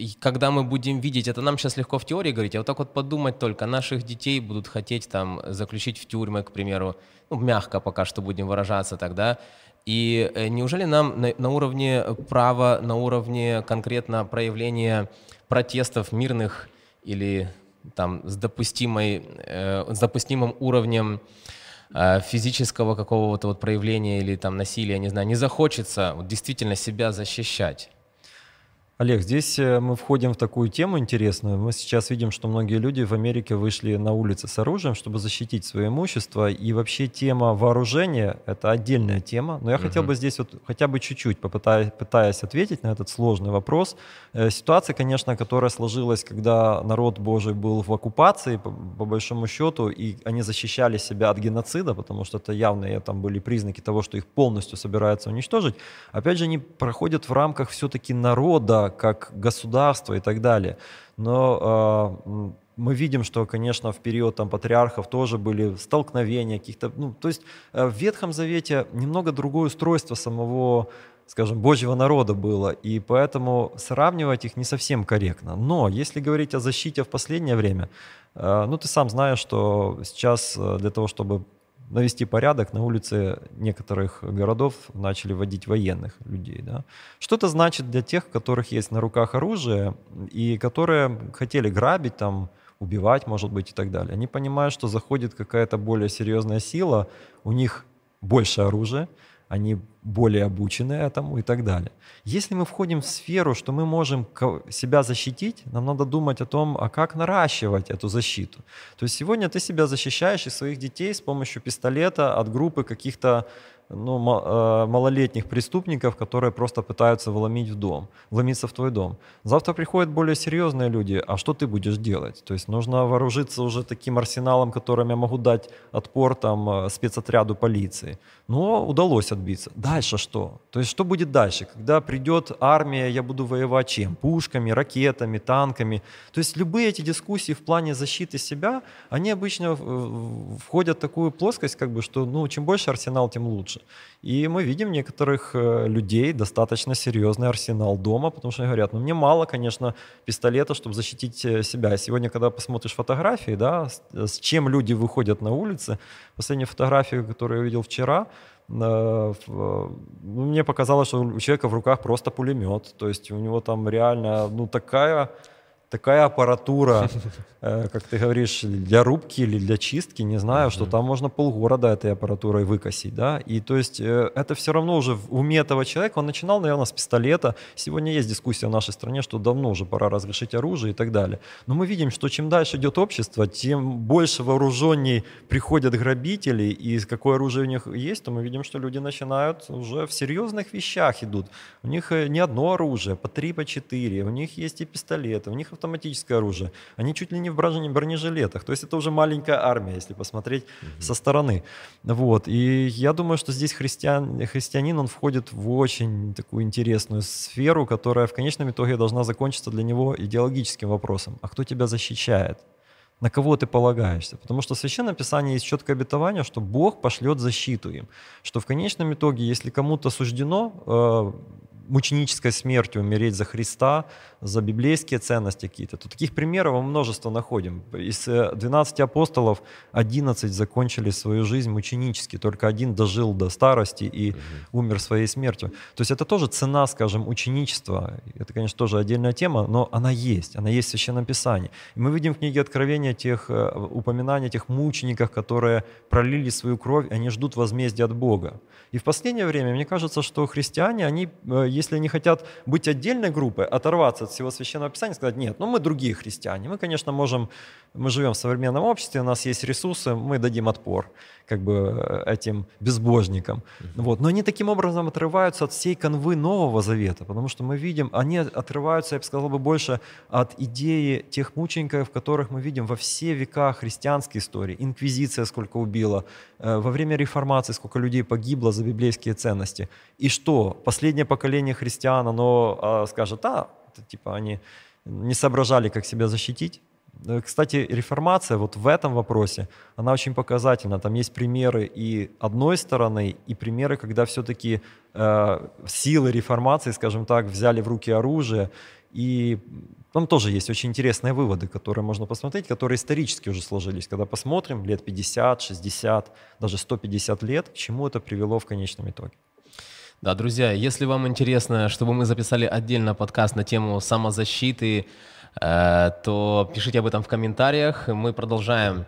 И когда мы будем видеть, это нам сейчас легко в теории говорить, а вот так вот подумать только, наших детей будут хотеть там заключить в тюрьмы, к примеру, ну, мягко пока что будем выражаться тогда. И неужели нам на уровне права, на уровне конкретно проявления протестов мирных или там с допустимым уровнем физического какого-то вот проявления или там насилия, не знаю, не захочется вот, действительно себя защищать? Олег, здесь мы входим в такую тему интересную. Мы сейчас видим, что многие люди в Америке вышли на улицы с оружием, чтобы защитить свое имущество. И вообще тема вооружения — это отдельная тема. Но я хотел бы здесь вот хотя бы чуть-чуть, пытаясь ответить на этот сложный вопрос. Ситуация, конечно, которая сложилась, когда народ Божий был в оккупации, по большому счету, и они защищали себя от геноцида, потому что это явные там были признаки того, что их полностью собираются уничтожить. Опять же, они проходят в рамках все-таки народа, как государство и так далее. Но мы видим, что, конечно, в период там, патриархов тоже были столкновения каких-то... Ну, то есть в Ветхом Завете немного другое устройство самого, скажем, Божьего народа было, и поэтому сравнивать их не совсем корректно. Но если говорить о защите в последнее время, ну, ты сам знаешь, что сейчас для того, чтобы навести порядок, на улице некоторых городов начали вводить военных людей. Да? Что это значит для тех, у которых есть на руках оружие и которые хотели грабить, там, убивать, может быть, и так далее? Они понимают, что заходит какая-то более серьезная сила, у них больше оружия, они более обучены этому и так далее. Если мы входим в сферу, что мы можем себя защитить, нам надо думать о том, а как наращивать эту защиту. То есть сегодня ты себя защищаешь и своих детей с помощью пистолета от группы каких-то малолетних преступников, которые просто пытаются вломиться в твой дом. Завтра приходят более серьезные люди, а что ты будешь делать? То есть нужно вооружиться уже таким арсеналом, которым я могу дать отпор там, спецотряду полиции. Но удалось отбиться. Дальше что? То есть что будет дальше? Когда придет армия, я буду воевать чем? Пушками, ракетами, танками. То есть любые эти дискуссии в плане защиты себя, они обычно входят в такую плоскость, как бы, что ну, чем больше арсенал, тем лучше. И мы видим некоторых людей достаточно серьезный арсенал дома, потому что они говорят, ну мне мало, конечно, пистолета, чтобы защитить себя. И сегодня, когда посмотришь фотографии, да, с чем люди выходят на улицы, последнюю фотографию, которую я видел вчера, мне показалось, что у человека в руках просто пулемет, то есть у него там реально ну, такая аппаратура, как ты говоришь, для рубки или для чистки, не знаю, что там можно полгорода этой аппаратурой выкосить, да, и то есть это все равно уже в уме этого человека, он начинал, наверное, с пистолета, сегодня есть дискуссия в нашей стране, что давно уже пора разрешить оружие и так далее, но мы видим, что чем дальше идет общество, тем больше вооруженней приходят грабители, и какое оружие у них есть, то мы видим, что люди начинают уже в серьезных вещах идут, у них не одно оружие, по 3, по 4, у них есть и пистолеты, у них автоматическое оружие, они чуть ли не в бронежилетах, то есть это уже маленькая армия, если посмотреть со стороны. Вот. И я думаю, что здесь христианин, он входит в очень такую интересную сферу, которая в конечном итоге должна закончиться для него идеологическим вопросом. А кто тебя защищает? На кого ты полагаешься? Потому что в Священном Писании есть четкое обетование, что Бог пошлет защиту им, что в конечном итоге, если кому-то суждено мученической смертью умереть за Христа, за библейские ценности какие-то. То таких примеров мы множество находим. Из 12 апостолов 11 закончили свою жизнь мученически, только один дожил до старости и умер своей смертью. То есть это тоже цена, скажем, ученичества. Это, конечно, тоже отдельная тема, но она есть в Священном Писании. И мы видим в книге Откровения тех упоминаний, тех мучеников, которые пролили свою кровь, и они ждут возмездия от Бога. И в последнее время, мне кажется, что христиане, они если они хотят быть отдельной группой, оторваться от всего Священного Писания, сказать, нет, ну мы другие христиане, мы, конечно, можем, мы живем в современном обществе, у нас есть ресурсы, мы дадим отпор как бы этим безбожникам. Вот. Но они таким образом отрываются от всей канвы Нового Завета, потому что мы видим, они отрываются, я бы сказал, больше от идеи тех мучеников, которых мы видим во все века христианской истории. Инквизиция сколько убила, во время Реформации сколько людей погибло за библейские ценности. И что? Последнее поколение христиан, оно скажет, а, это, типа, они не соображали, как себя защитить, Кстати, реформация вот в этом вопросе, она очень показательна. Там есть примеры и одной стороны, и примеры, когда все-таки силы реформации, скажем так, взяли в руки оружие. И там тоже есть очень интересные выводы, которые можно посмотреть, которые исторически уже сложились. Когда посмотрим, лет 50, 60, даже 150 лет, к чему это привело в конечном итоге. Да, друзья, если вам интересно, чтобы мы записали отдельно подкаст на тему самозащиты, то пишите об этом в комментариях. Мы продолжаем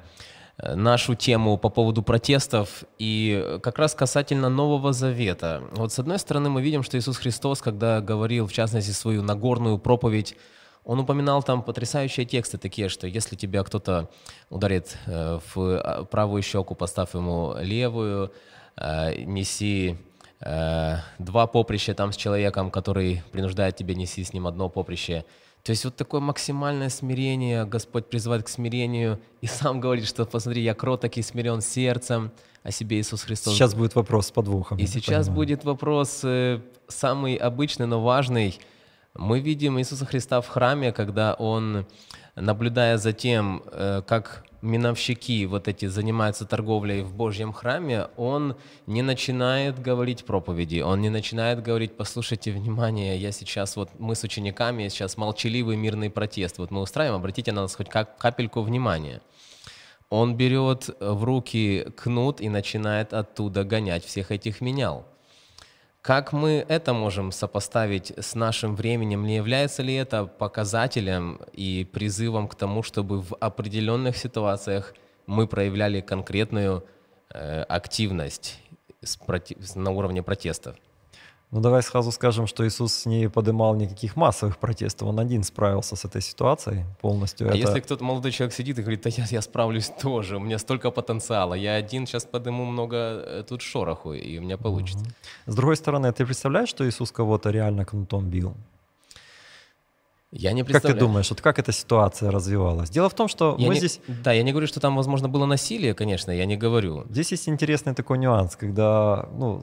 нашу тему по поводу протестов и как раз касательно Нового Завета. Вот с одной стороны мы видим, что Иисус Христос, когда говорил, в частности, свою Нагорную проповедь, Он упоминал там потрясающие тексты такие, что если тебя кто-то ударит в правую щеку, поставь ему левую, неси два поприща там с человеком, который принуждает тебя, неси с ним одно поприще. То есть вот такое максимальное смирение, Господь призывает к смирению и сам говорит, что посмотри, я кроток и смирен сердцем, о себе Иисус Христос. Сейчас будет вопрос с подвохом. И сейчас будет вопрос самый обычный, но важный. Мы видим Иисуса Христа в храме, когда Он, наблюдая за тем, как миновщики вот эти занимаются торговлей в Божьем храме, Он не начинает говорить проповеди, Он не начинает говорить: послушайте, внимание, я сейчас, вот мы с учениками, сейчас молчаливый мирный протест, вот мы устраиваем, обратите на нас хоть капельку внимания. Он берет в руки кнут и начинает оттуда гонять всех этих менял. Как мы это можем сопоставить с нашим временем? Не является ли это показателем и призывом к тому, чтобы в определенных ситуациях мы проявляли конкретную активность на уровне протестов? Ну давай сразу скажем, что Иисус не поднимал никаких массовых протестов, Он один справился с этой ситуацией полностью. А если кто-то, молодой человек, сидит и говорит: да я справлюсь тоже, у меня столько потенциала, я один сейчас подниму много тут шороху, и у меня получится. С другой стороны, ты представляешь, что Иисус кого-то реально кнутом бил? Я не представляю. Как ты думаешь, вот как эта ситуация развивалась? Дело в том, что здесь... Да, я не говорю, что там, возможно, было насилие, конечно, я не говорю. Здесь есть интересный такой нюанс, когда, ну,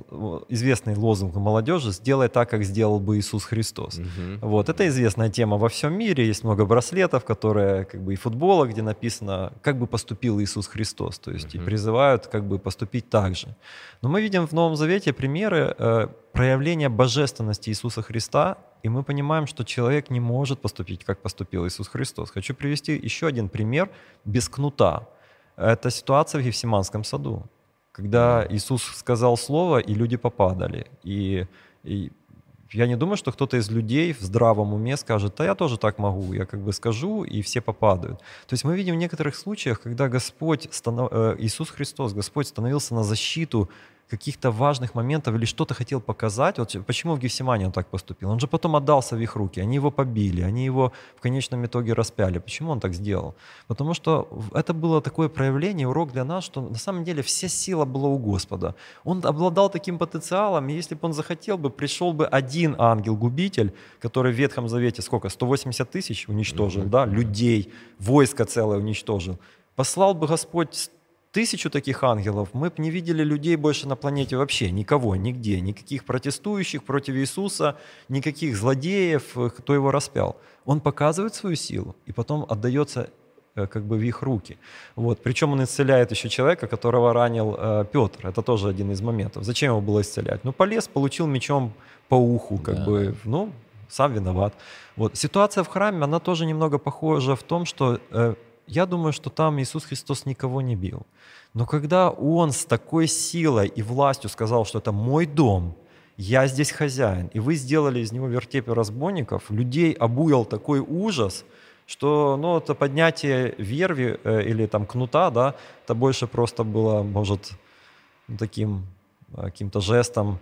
известный лозунг молодежи «Сделай так, как сделал бы Иисус Христос». Угу. Вот, это известная тема во всем мире, есть много браслетов, которые, как бы, и футбола, где написано «Как бы поступил Иисус Христос», то есть и призывают, как бы, поступить так же. Но мы видим в Новом Завете примеры проявления божественности Иисуса Христа, и мы понимаем, что человек не может поступить, как поступил Иисус Христос. Хочу привести еще один пример без кнута. Это ситуация в Гефсиманском саду, когда Иисус сказал слово, и люди попадали. И я не думаю, что кто-то из людей в здравом уме скажет: «Да я тоже так могу, я как бы скажу, и все попадают». То есть мы видим в некоторых случаях, когда Иисус Христос, Господь, становился на защиту каких-то важных моментов или что-то хотел показать. Вот почему в Гефсимане Он так поступил? Он же потом отдался в их руки, они его побили, они его в конечном итоге распяли. Почему Он так сделал? Потому что это было такое проявление, урок для нас, что на самом деле вся сила была у Господа. Он обладал таким потенциалом, и если бы Он захотел бы, пришел бы один ангел-губитель, который в Ветхом Завете сколько? 180 тысяч уничтожил, да? Людей, войско целое уничтожил. Послал бы Господь 1000 таких ангелов, мы бы не видели людей больше на планете вообще, никого, нигде, никаких протестующих против Иисуса, никаких злодеев, кто Его распял. Он показывает свою силу и потом отдается как бы в их руки. Вот. Причем Он исцеляет еще человека, которого ранил Петр. Это тоже один из моментов. Зачем его было исцелять? Ну, полез, получил мечом по уху, как бы, ну, сам виноват. Вот. Ситуация в храме, она тоже немного похожа в том, что... Я думаю, что там Иисус Христос никого не бил. Но когда Он с такой силой и властью сказал, что это мой дом, я здесь хозяин, и вы сделали из него вертеп разбойников, людей обуял такой ужас, что, ну, это поднятие верви или там кнута, да, это больше просто было, может, таким каким-то жестом.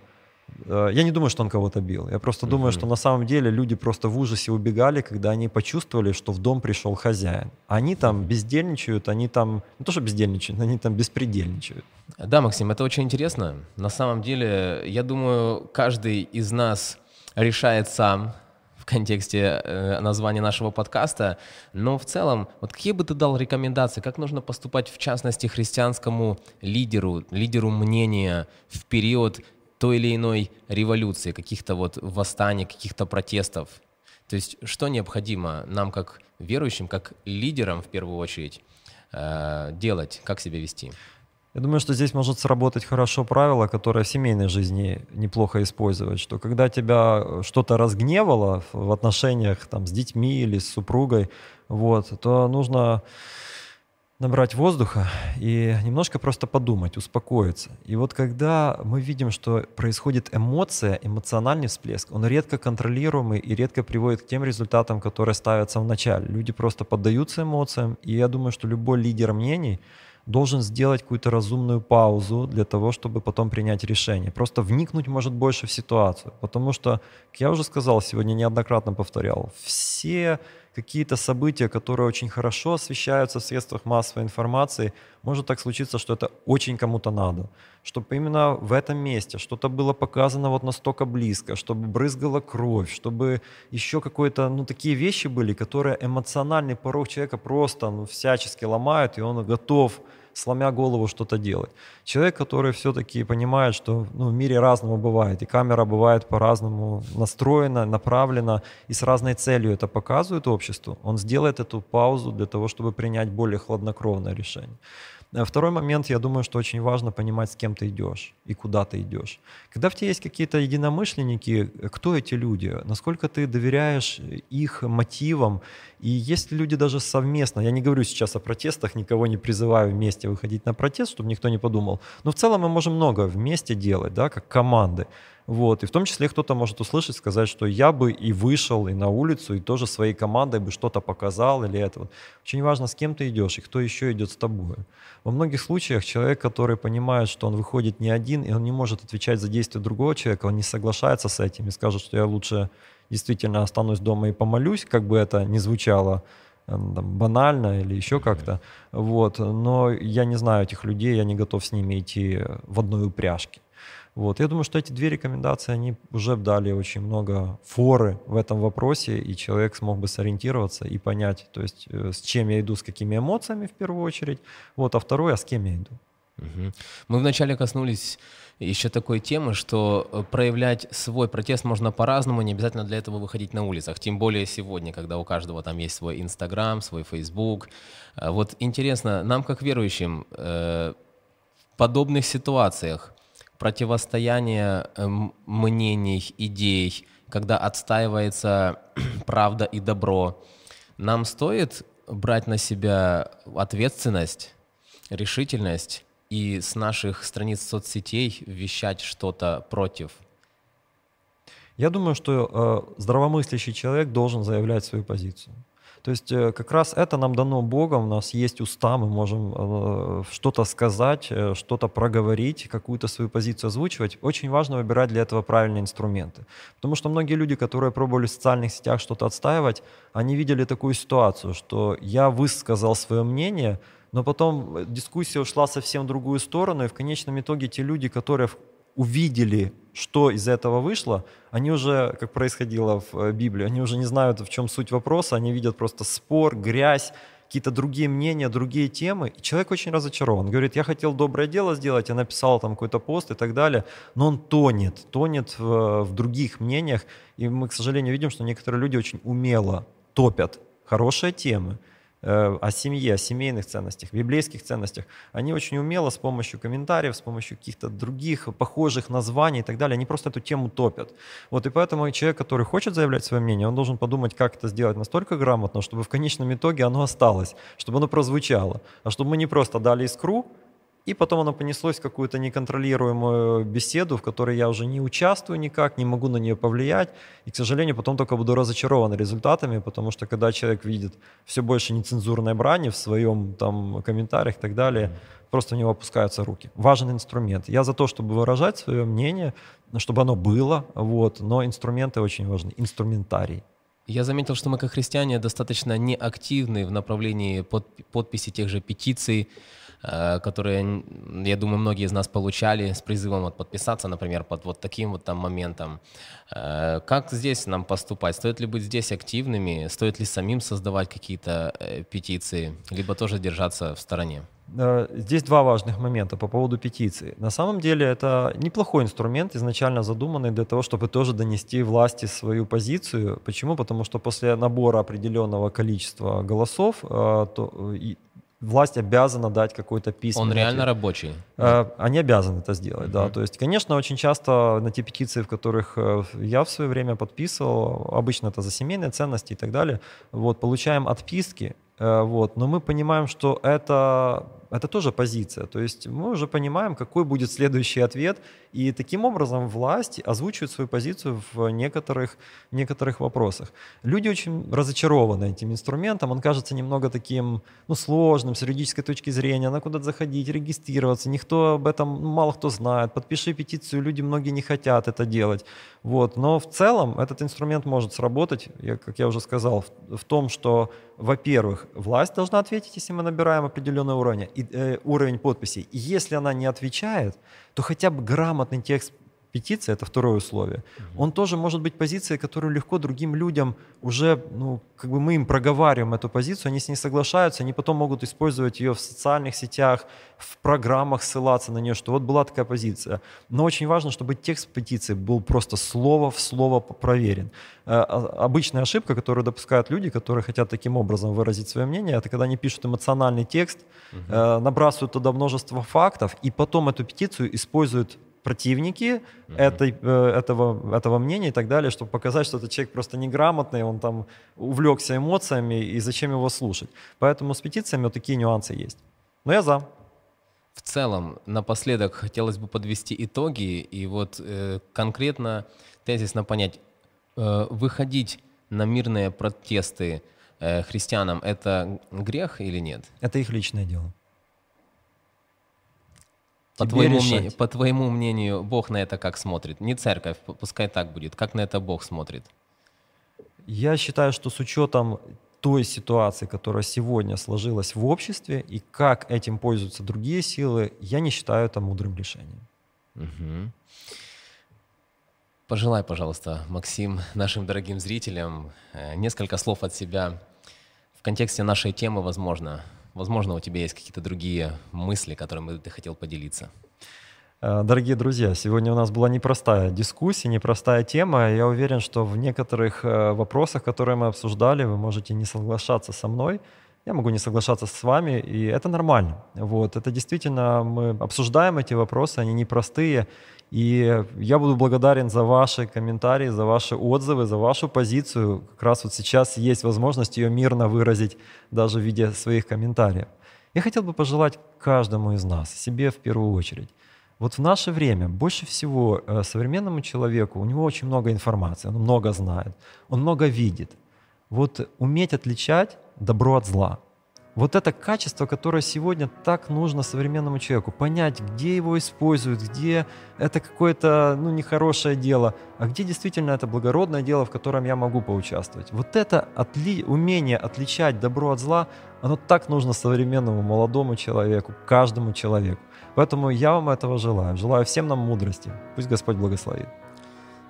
Я не думаю, что Он кого-то бил. Я просто думаю, что на самом деле люди просто в ужасе убегали, когда они почувствовали, что в дом пришел хозяин. Они там бездельничают, они там... Не то, что бездельничают, они там беспредельничают. Да, Максим, это очень интересно. На самом деле, я думаю, каждый из нас решает сам в контексте названия нашего подкаста. Но в целом, вот какие бы ты дал рекомендации, как нужно поступать, в частности, христианскому лидеру, лидеру мнения в период той или иной революции, каких-то вот восстаний, каких-то протестов? То есть что необходимо нам, как верующим, как лидерам в первую очередь, делать, как себя вести? Я думаю, что здесь может сработать хорошо правило, которое в семейной жизни неплохо использовать, что когда тебя что-то разгневало в отношениях там, с детьми или с супругой, вот, то нужно набрать воздуха и немножко просто подумать, успокоиться. И вот когда мы видим, что происходит эмоция, эмоциональный всплеск, он редко контролируемый и редко приводит к тем результатам, которые ставятся в начале. Люди просто поддаются эмоциям, и я думаю, что любой лидер мнений должен сделать какую-то разумную паузу для того, чтобы потом принять решение. Просто вникнуть, может, больше в ситуацию. Потому что, как я уже сказал сегодня, неоднократно повторял, все какие-то события, которые очень хорошо освещаются в средствах массовой информации, может так случиться, что это очень кому-то надо. Чтобы именно в этом месте что-то было показано вот настолько близко, чтобы брызгала кровь, чтобы еще какие-то, ну, такие вещи были, которые эмоциональный порог человека просто, ну, всячески ломают, и он готов, сломя голову, что-то делать. Человек, который все-таки понимает, что, ну, в мире разного бывает, и камера бывает по-разному настроена, направлена, и с разной целью это показывает обществу, он сделает эту паузу для того, чтобы принять более хладнокровное решение. Второй момент, я думаю, что очень важно понимать, с кем ты идешь и куда ты идешь. Когда в тебе есть какие-то единомышленники, кто эти люди, насколько ты доверяешь их мотивам, и есть ли люди даже совместно, я не говорю сейчас о протестах, никого не призываю вместе выходить на протест, чтобы никто не подумал, но в целом мы можем много вместе делать, да, как команды. Вот. И в том числе кто-то может услышать, сказать, что я бы и вышел, и на улицу, и тоже своей командой бы что-то показал, или это. Очень важно, с кем ты идешь, и кто еще идет с тобой. Во многих случаях человек, который понимает, что он выходит не один, и он не может отвечать за действия другого человека, он не соглашается с этим и скажет, что я лучше действительно останусь дома и помолюсь, как бы это ни звучало банально или еще как-то. Вот. Но я не знаю этих людей, я не готов с ними идти в одной упряжке. Вот. Я думаю, что эти две рекомендации, они уже дали очень много форы в этом вопросе, и человек смог бы сориентироваться и понять, то есть, с чем я иду, с какими эмоциями в первую очередь, вот, а второе, а с кем я иду. Угу. Мы вначале коснулись еще такой темы, что проявлять свой протест можно по-разному, не обязательно для этого выходить на улицах, тем более сегодня, когда у каждого там есть свой Инстаграм, свой Фейсбук. Вот интересно, нам как верующим в подобных ситуациях, противостояние мнений, идей, когда отстаивается правда и добро, нам стоит брать на себя ответственность, решительность и с наших страниц соцсетей вещать что-то против? Я думаю, что здравомыслящий человек должен заявлять свою позицию. То есть как раз это нам дано Богом, у нас есть уста, мы можем что-то сказать, что-то проговорить, какую-то свою позицию озвучивать. Очень важно выбирать для этого правильные инструменты. Потому что многие люди, которые пробовали в социальных сетях что-то отстаивать, они видели такую ситуацию, что я высказал свое мнение, но потом дискуссия ушла совсем в другую сторону, и в конечном итоге те люди, которые увидели, что из этого вышло, они уже, как происходило в Библии, они уже не знают, в чем суть вопроса, они видят просто спор, грязь, какие-то другие мнения, другие темы. И человек очень разочарован. Говорит, я хотел доброе дело сделать, я написал там какой-то пост и так далее, но он тонет в других мнениях. И мы, к сожалению, видим, что некоторые люди очень умело топят хорошие темы, о семье, о семейных ценностях, библейских ценностях, они очень умело с помощью комментариев, с помощью каких-то других похожих названий и так далее, они просто эту тему топят. Вот, и поэтому человек, который хочет заявлять свое мнение, он должен подумать, как это сделать настолько грамотно, чтобы в конечном итоге оно осталось, чтобы оно прозвучало, а чтобы мы не просто дали искру, и потом оно понеслось в какую-то неконтролируемую беседу, в которой я уже не участвую никак, не могу на нее повлиять. И, к сожалению, потом только буду разочарован результатами, потому что когда человек видит все больше нецензурной брани в своем там комментариях и так далее, просто у него опускаются руки. Важен инструмент. Я за то, чтобы выражать свое мнение, чтобы оно было, вот, но инструменты очень важны, инструментарий. Я заметил, что мы, как христиане, достаточно неактивны в направлении подписи тех же петиций, которые, я думаю, многие из нас получали с призывом вот подписаться, например, под вот таким вот там моментом. Как здесь нам поступать? Стоит ли быть здесь активными? Стоит ли самим создавать какие-то петиции? Либо тоже держаться в стороне? Здесь два важных момента по поводу петиции. На самом деле это неплохой инструмент, изначально задуманный для того, чтобы тоже донести власти свою позицию. Почему? Потому что после набора определенного количества голосов власть обязана дать какой-то письменный. Он реально рабочий? Они обязаны это сделать, да. То есть, конечно, очень часто на те петиции, в которых я в свое время подписывал, обычно это за семейные ценности и так далее, вот, получаем отписки, вот, но мы понимаем, что это тоже позиция, то есть мы уже понимаем, какой будет следующий ответ, и таким образом власть озвучивает свою позицию в некоторых вопросах. Люди очень разочарованы этим инструментом, он кажется немного таким, ну, сложным с юридической точки зрения, надо куда-то заходить, регистрироваться, никто об этом, мало кто знает, подпиши петицию, люди многие не хотят это делать, вот, но в целом этот инструмент может сработать, как я уже сказал, в том, что, во-первых, власть должна ответить, если мы набираем определенный уровень, уровень подписей. И если она не отвечает, то хотя бы грамотный текст петиции, это второе условие, он тоже может быть позицией, которую легко другим людям уже, ну, как бы мы им проговариваем эту позицию, они с ней соглашаются, они потом могут использовать ее в социальных сетях, в программах ссылаться на нее, что вот была такая позиция. Но очень важно, чтобы текст петиции был просто слово в слово проверен. Обычная ошибка, которую допускают люди, которые хотят таким образом выразить свое мнение, это когда они пишут эмоциональный текст, набрасывают туда множество фактов, и потом эту петицию используют противники этого мнения и так далее, чтобы показать, что этот человек просто неграмотный, он там увлекся эмоциями, и зачем его слушать. Поэтому с петициями вот такие нюансы есть. Но я за. В целом, напоследок, хотелось бы подвести итоги и вот конкретно тезисно понять, выходить на мирные протесты христианам – это грех или нет? Это их личное дело. По твоему мнению, Бог на это как смотрит? Не церковь, пускай так будет. Как на это Бог смотрит? Я считаю, что с учетом той ситуации, которая сегодня сложилась в обществе, и как этим пользуются другие силы, я не считаю это мудрым решением. Угу. Пожелай, пожалуйста, Максим, нашим дорогим зрителям несколько слов от себя в контексте нашей темы, возможно. Возможно, у тебя есть какие-то другие мысли, которыми ты хотел поделиться. Дорогие друзья, сегодня у нас была непростая дискуссия, непростая тема. Я уверен, что в некоторых вопросах, которые мы обсуждали, вы можете не соглашаться со мной. Я могу не соглашаться с вами, и это нормально. Вот, это действительно, мы обсуждаем эти вопросы, они непростые. И я буду благодарен за ваши комментарии, за ваши отзывы, за вашу позицию. Как раз вот сейчас есть возможность ее мирно выразить даже в виде своих комментариев. Я хотел бы пожелать каждому из нас, себе в первую очередь. Вот в наше время больше всего современному человеку, у него очень много информации, он много знает, он много видит. Вот уметь отличать добро от зла. Вот это качество, которое сегодня так нужно современному человеку. Понять, где его используют, где это какое-то, ну, нехорошее дело, а где действительно это благородное дело, в котором я могу поучаствовать. Вот это умение отличать добро от зла, оно так нужно современному молодому человеку, каждому человеку. Поэтому я вам этого желаю. Желаю всем нам мудрости. Пусть Господь благословит.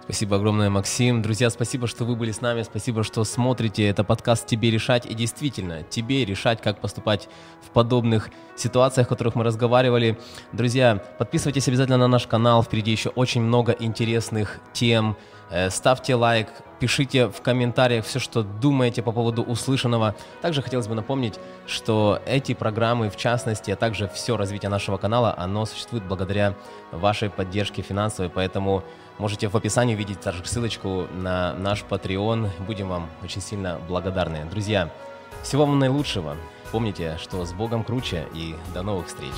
Спасибо огромное, Максим. Друзья, спасибо, что вы были с нами, спасибо, что смотрите. Это подкаст «Тебе решать». И действительно, тебе решать, как поступать в подобных ситуациях, о которых мы разговаривали. Друзья, подписывайтесь обязательно на наш канал. Впереди еще очень много интересных тем. Ставьте лайк, пишите в комментариях все, что думаете по поводу услышанного. Также хотелось бы напомнить, что эти программы, в частности, а также все развитие нашего канала, оно существует благодаря вашей поддержке финансовой, поэтому можете в описании увидеть также ссылочку на наш Patreon. Будем вам очень сильно благодарны. Друзья, всего вам наилучшего. Помните, что с Богом круче, и до новых встреч.